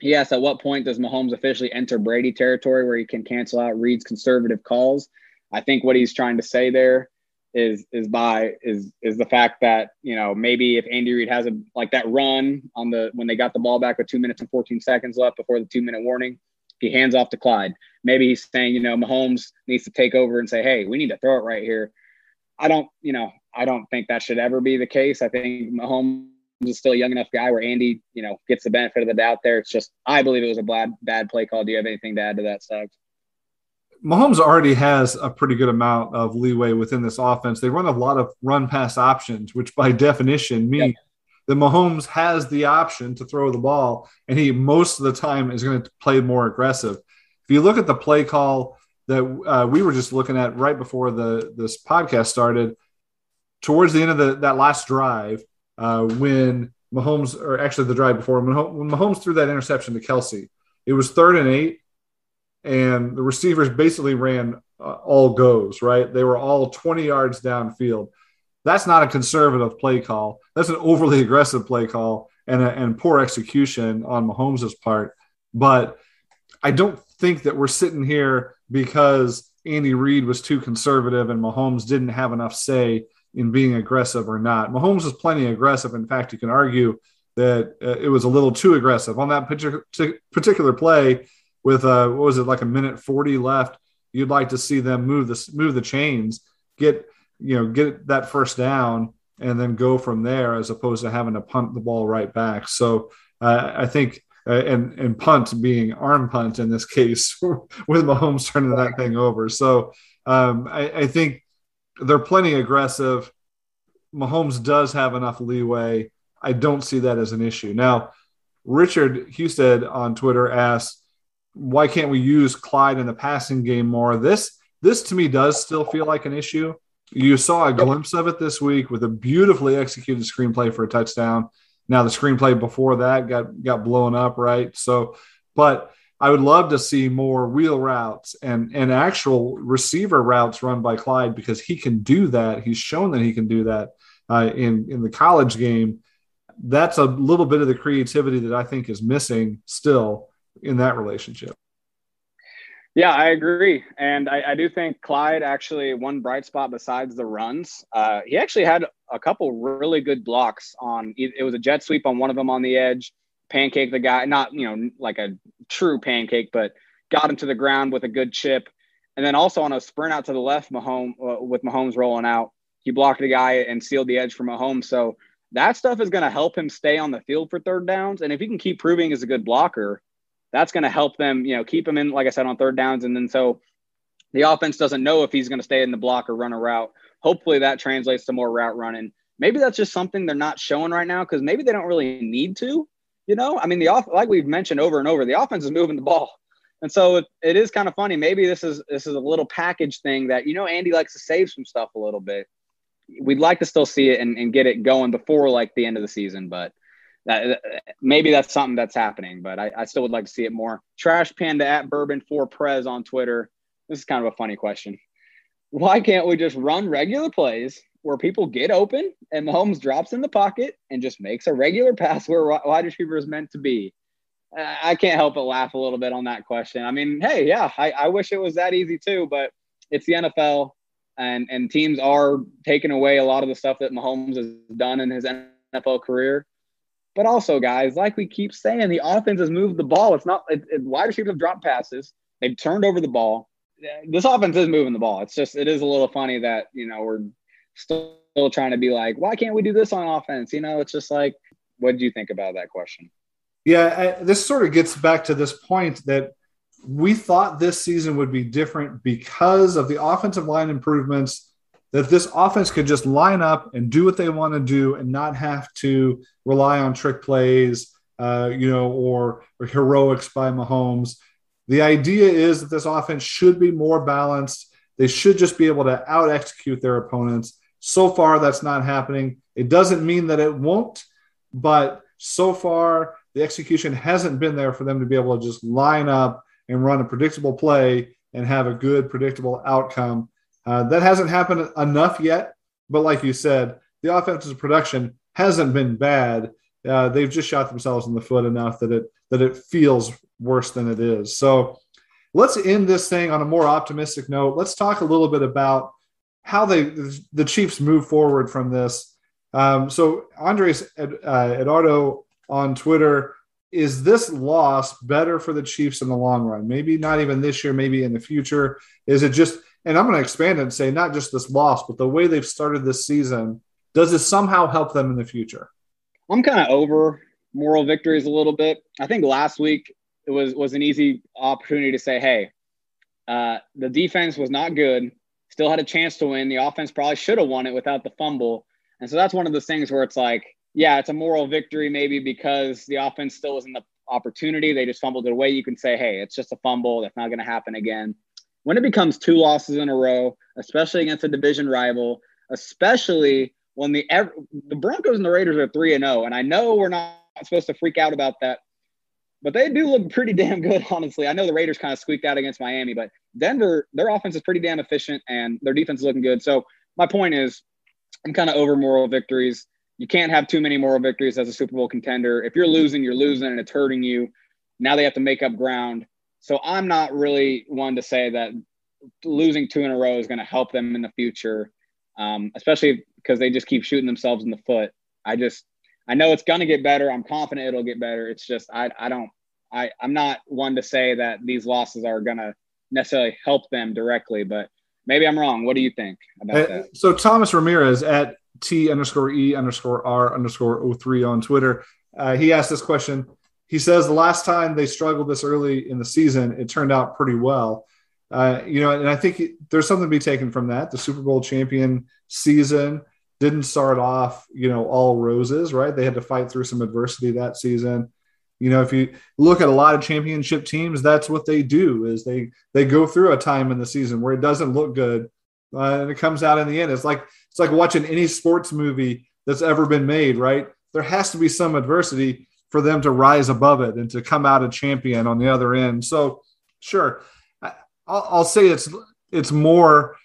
He asks, at what point does Mahomes officially enter Brady territory where he can cancel out Reid's conservative calls? I think what he's trying to say there is the fact that, you know, maybe if Andy Reid has that run on when they got the ball back with 2 minutes and 14 seconds left before the 2-minute warning, he hands off to Clyde. Maybe he's saying, you know, Mahomes needs to take over and say, hey, we need to throw it right here. I don't think that should ever be the case. I think Mahomes is still a young enough guy where Andy, you know, gets the benefit of the doubt there. It's just, I believe it was a bad play call. Do you have anything to add to that, Staggs? Mahomes already has a pretty good amount of leeway within this offense. They run a lot of run-pass options, which by definition means that Mahomes has the option to throw the ball, and he most of the time is going to play more aggressive. If you look at the play call that we were just looking at right before this podcast started, towards the end of that last drive, when Mahomes – or actually the drive before, when Mahomes threw that interception to Kelce, it was 3rd and 8. And the receivers basically ran all goes, right? They were all 20 yards downfield. That's not a conservative play call. That's an overly aggressive play call and poor execution on Mahomes' part. But I don't think that we're sitting here because Andy Reid was too conservative and Mahomes didn't have enough say in being aggressive or not. Mahomes is plenty aggressive. In fact, you can argue that it was a little too aggressive. On that particular play, with a minute 40 left, you'd like to see them move the chains, get that first down, and then go from there, as opposed to having to punt the ball right back. So I think and punt being arm punt in this case with Mahomes turning that thing over. So I think they're plenty aggressive. Mahomes does have enough leeway. I don't see that as an issue. Now, Richard Husted on Twitter asked, why can't we use Clyde in the passing game more? This to me does still feel like an issue. You saw a glimpse of it this week with a beautifully executed screenplay for a touchdown. Now the screenplay before that got blown up, right? So, but I would love to see more wheel routes and actual receiver routes run by Clyde, because he can do that. He's shown that he can do that in the college game. That's a little bit of the creativity that I think is missing still in that relationship. Yeah, I agree. And I do think Clyde, actually, one bright spot besides the runs, he actually had a couple really good blocks on, it was a jet sweep on one of them on the edge, pancake the guy, not, you know, like a true pancake, but got him to the ground with a good chip. And then also on a sprint out to the left, with Mahomes rolling out, he blocked a guy and sealed the edge for Mahomes. So that stuff is going to help him stay on the field for 3rd downs. And if he can keep proving he's a good blocker, that's going to help them, you know, keep him in, like I said, on 3rd downs. And then so the offense doesn't know if he's going to stay in the block or run a route. Hopefully that translates to more route running. Maybe that's just something they're not showing right now, because maybe they don't really need to, you know. I mean, like we've mentioned over and over, the offense is moving the ball. And so it is kind of funny. Maybe this is a little package thing that, you know, Andy likes to save some stuff a little bit. We'd like to still see it and get it going before, like, the end of the season, but maybe that's something that's happening, but I still would like to see it more. Trash Panda at Bourbon4Prez on Twitter. This is kind of a funny question. Why can't we just run regular plays where people get open and Mahomes drops in the pocket and just makes a regular pass where wide receiver is meant to be? I can't help but laugh a little bit on that question. I mean, hey, yeah, I wish it was that easy too, but it's the NFL, and teams are taking away a lot of the stuff that Mahomes has done in his NFL career. But also, guys, like we keep saying, the offense has moved the ball. It's not wide receivers have dropped passes. They've turned over the ball. This offense is moving the ball. It's just, it is a little funny that, you know, we're still trying to be like, why can't we do this on offense? You know, it's just like, what do you think about that question? Yeah, this sort of gets back to this point that we thought this season would be different because of the offensive line improvements, that this offense could just line up and do what they want to do and not have to rely on trick plays, or heroics by Mahomes. The idea is that this offense should be more balanced. They should just be able to out-execute their opponents. So far, that's not happening. It doesn't mean that it won't, but so far the execution hasn't been there for them to be able to just line up and run a predictable play and have a good predictable outcome. That hasn't happened enough yet, but like you said, the offensive production hasn't been bad. They've just shot themselves in the foot enough that it feels worse than it is. So let's end this thing on a more optimistic note. Let's talk a little bit about how the Chiefs move forward from this. So Andres Eduardo on Twitter, is this loss better for the Chiefs in the long run? Maybe not even this year, maybe in the future. Is it just, and I'm going to expand it and say not just this loss, but the way they've started this season, does it somehow help them in the future? I'm kind of over moral victories a little bit. I think last week it was an easy opportunity to say, hey, the defense was not good, still had a chance to win. The offense probably should have won it without the fumble. And so that's one of those things where it's like, yeah, it's a moral victory maybe because the offense still was in the opportunity. They just fumbled it away. You can say, hey, it's just a fumble. That's not going to happen again. When it becomes two losses in a row, especially against a division rival, especially when the Broncos and the Raiders are 3-0, and I know we're not supposed to freak out about that, but they do look pretty damn good, honestly. I know the Raiders kind of squeaked out against Miami, but Denver, their offense is pretty damn efficient, and their defense is looking good. So my point is I'm kind of over moral victories. You can't have too many moral victories as a Super Bowl contender. If you're losing, and it's hurting you. Now they have to make up ground. So I'm not really one to say that losing two in a row is going to help them in the future, especially because they just keep shooting themselves in the foot. I know it's going to get better. I'm confident it'll get better. It's just I'm not one to say that these losses are going to necessarily help them directly, but maybe I'm wrong. What do you think about that? So Thomas Ramirez at T_E_R_R_03 on Twitter, he asked this question. He says the last time they struggled this early in the season, it turned out pretty well. And I think there's something to be taken from that. The Super Bowl champion season didn't start off, all roses, right? They had to fight through some adversity that season. If you look at a lot of championship teams, that's what they do is they go through a time in the season where it doesn't look good. And it comes out in the end. It's like watching any sports movie that's ever been made, right? There has to be some adversity for them to rise above it and to come out a champion on the other end. So sure. I'll say it's more,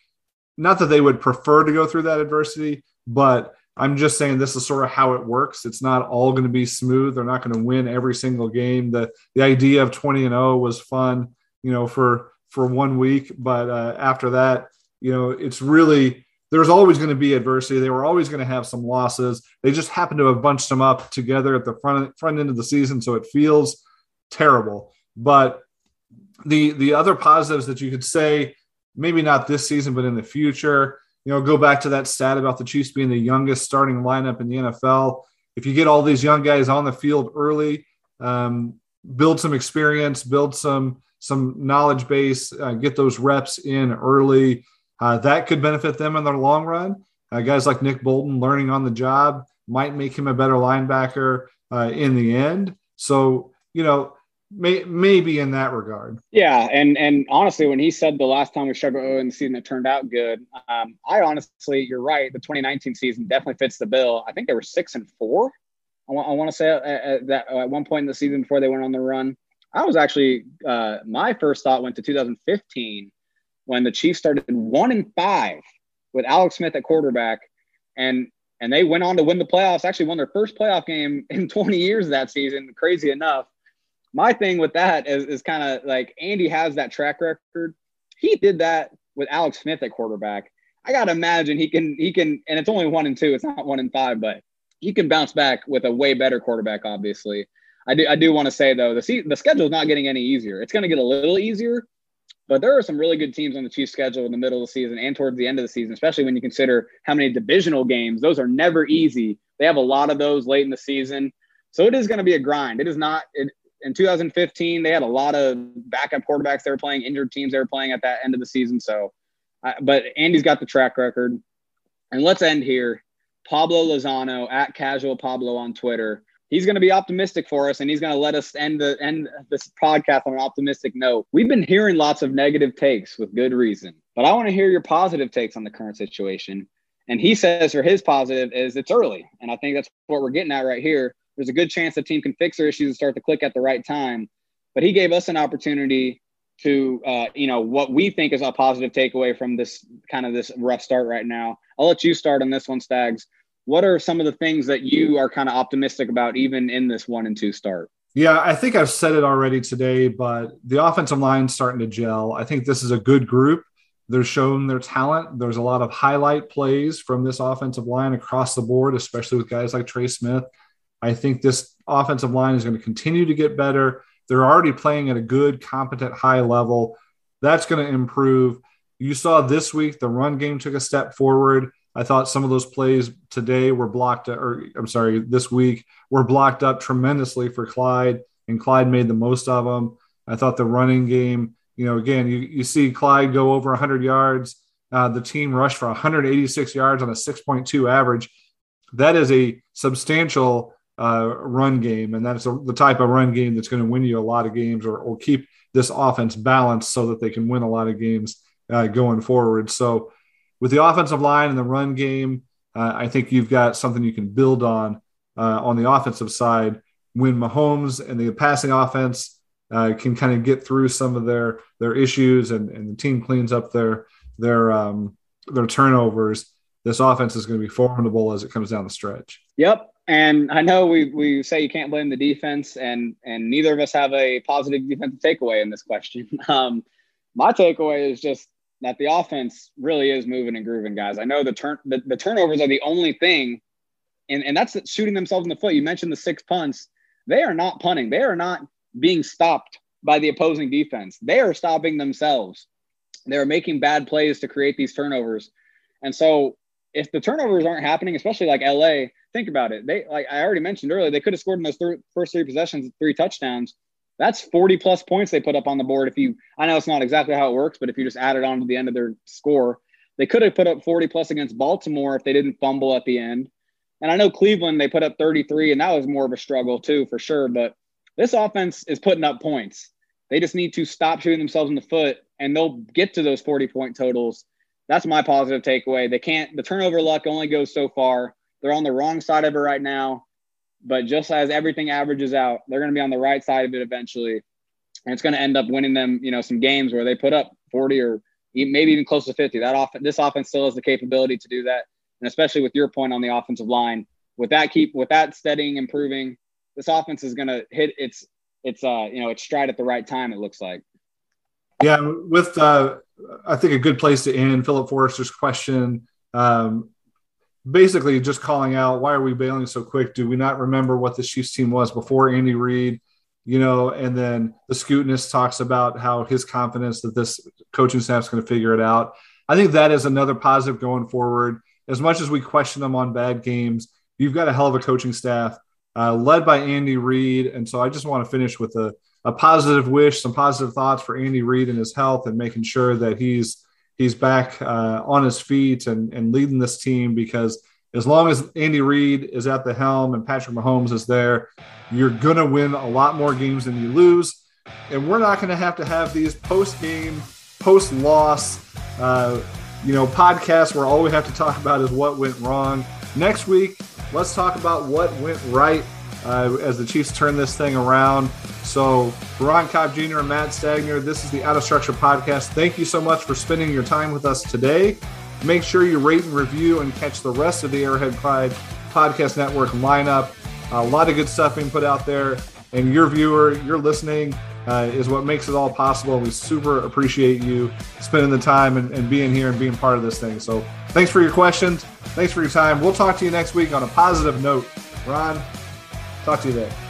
not that they would prefer to go through that adversity, but I'm just saying this is sort of how it works. It's not all going to be smooth. They're not going to win every single game. The idea of 20-0 was fun, for 1 week, but after that, it's really there's always going to be adversity. They were always going to have some losses. They just happen to have bunched them up together at the front end of the season, so it feels terrible, but. The other positives that you could say, maybe not this season, but in the future, go back to that stat about the Chiefs being the youngest starting lineup in the NFL. If you get all these young guys on the field early, build some experience, build some knowledge base, get those reps in early. That could benefit them in the long run. Guys like Nick Bolton learning on the job might make him a better linebacker in the end. So, maybe in that regard. Yeah, and honestly, when he said the last time we struggled in the season, it turned out good. You're right. The 2019 season definitely fits the bill. I think they were 6-4. I want to say that at one point in the season before they went on the run. I was actually my first thought went to 2015 when the Chiefs started 1-5 with Alex Smith at quarterback, and they went on to win the playoffs. Actually, won their first playoff game in 20 years that season. Crazy enough. My thing with that is kind of like Andy has that track record. He did that with Alex Smith at quarterback. I got to imagine he can, and it's only 1-2. It's not 1-5, but he can bounce back with a way better quarterback, obviously. I do want to say, though, the schedule is not getting any easier. It's going to get a little easier, but there are some really good teams on the Chiefs' schedule in the middle of the season and towards the end of the season, especially when you consider how many divisional games. Those are never easy. They have a lot of those late in the season. So it is going to be a grind. It is not – in 2015, they had a lot of backup quarterbacks they were playing, injured teams they were playing at that end of the season. So, but Andy's got the track record. And let's end here. Pablo Lozano at Casual Pablo on Twitter. He's going to be optimistic for us, and he's going to let us end this podcast on an optimistic note. We've been hearing lots of negative takes with good reason, but I want to hear your positive takes on the current situation. And he says for his positive is it's early, and I think that's what we're getting at right here. There's a good chance the team can fix their issues and start to click at the right time. But he gave us an opportunity to, what we think is a positive takeaway from this kind of this rough start right now. I'll let you start on this one, Stags. What are some of the things that you are kind of optimistic about even in this 1-2 start? Yeah, I think I've said it already today, but the offensive line's starting to gel. I think this is a good group. They're showing their talent. There's a lot of highlight plays from this offensive line across the board, especially with guys like Trey Smith. I think this offensive line is going to continue to get better. They're already playing at a good, competent, high level. That's going to improve. You saw this week the run game took a step forward. I thought some of those plays today were blocked, this week were blocked up tremendously for Clyde, and Clyde made the most of them. I thought the running game, you see Clyde go over 100 yards. The team rushed for 186 yards on a 6.2 average. That is a substantial run game, and that's the type of run game that's going to win you a lot of games or keep this offense balanced so that they can win a lot of games going forward. So, with the offensive line and the run game, I think you've got something you can build on the offensive side. When Mahomes and the passing offense can kind of get through some of their issues and the team cleans up their turnovers, this offense is going to be formidable as it comes down the stretch. Yep. And I know we say you can't blame the defense, and neither of us have a positive defensive takeaway in this question. My takeaway is just that the offense really is moving and grooving, guys. I know the turnovers are the only thing, and that's shooting themselves in the foot. You mentioned the 6 punts. They are not punting. They are not being stopped by the opposing defense. They are stopping themselves. They're making bad plays to create these turnovers. And so if the turnovers aren't happening, especially like LA, think about it. They, like I already mentioned earlier, they could have scored in those first 3 possessions, 3 touchdowns. That's 40 plus points they put up on the board. I know it's not exactly how it works, but if you just add it on to the end of their score, they could have put up 40 plus against Baltimore if they didn't fumble at the end. And I know Cleveland, they put up 33, and that was more of a struggle too, for sure. But this offense is putting up points. They just need to stop shooting themselves in the foot, and they'll get to those 40-point totals. That's my positive takeaway. The turnover luck only goes so far. They're on the wrong side of it right now. But just as everything averages out, they're going to be on the right side of it eventually. And it's going to end up winning them, some games where they put up 40 or maybe even close to 50. This offense still has the capability to do that. And especially with your point on the offensive line, with that steadying, improving, this offense is going to hit its stride at the right time, it looks like. Yeah, with I think a good place to end Philip Forrester's question, basically just calling out, why are we bailing so quick? Do we not remember what the Chiefs team was before Andy Reid? And then the Scutinist talks about how his confidence that this coaching staff's going to figure it out. I think that is another positive going forward. As much as we question them on bad games, you've got a hell of a coaching staff led by Andy Reid. And so I just want to finish with a positive wish, some positive thoughts for Andy Reid and his health and making sure that he's back on his feet and leading this team, because as long as Andy Reid is at the helm and Patrick Mahomes is there, you're going to win a lot more games than you lose. And we're not going to have these post-game, post-loss, podcasts where all we have to talk about is what went wrong. Next week, let's talk about what went right as the Chiefs turn this thing around. So, Ron Cobb Jr. and Matt Stagner, this is the Out of Structure Podcast. Thank you so much for spending your time with us today. Make sure you rate and review and catch the rest of the Arrowhead Pride Podcast Network lineup. A lot of good stuff being put out there. And your listening is what makes it all possible. We super appreciate you spending the time and being here and being part of this thing. So, thanks for your questions. Thanks for your time. We'll talk to you next week on a positive note. Ron, talk to you then.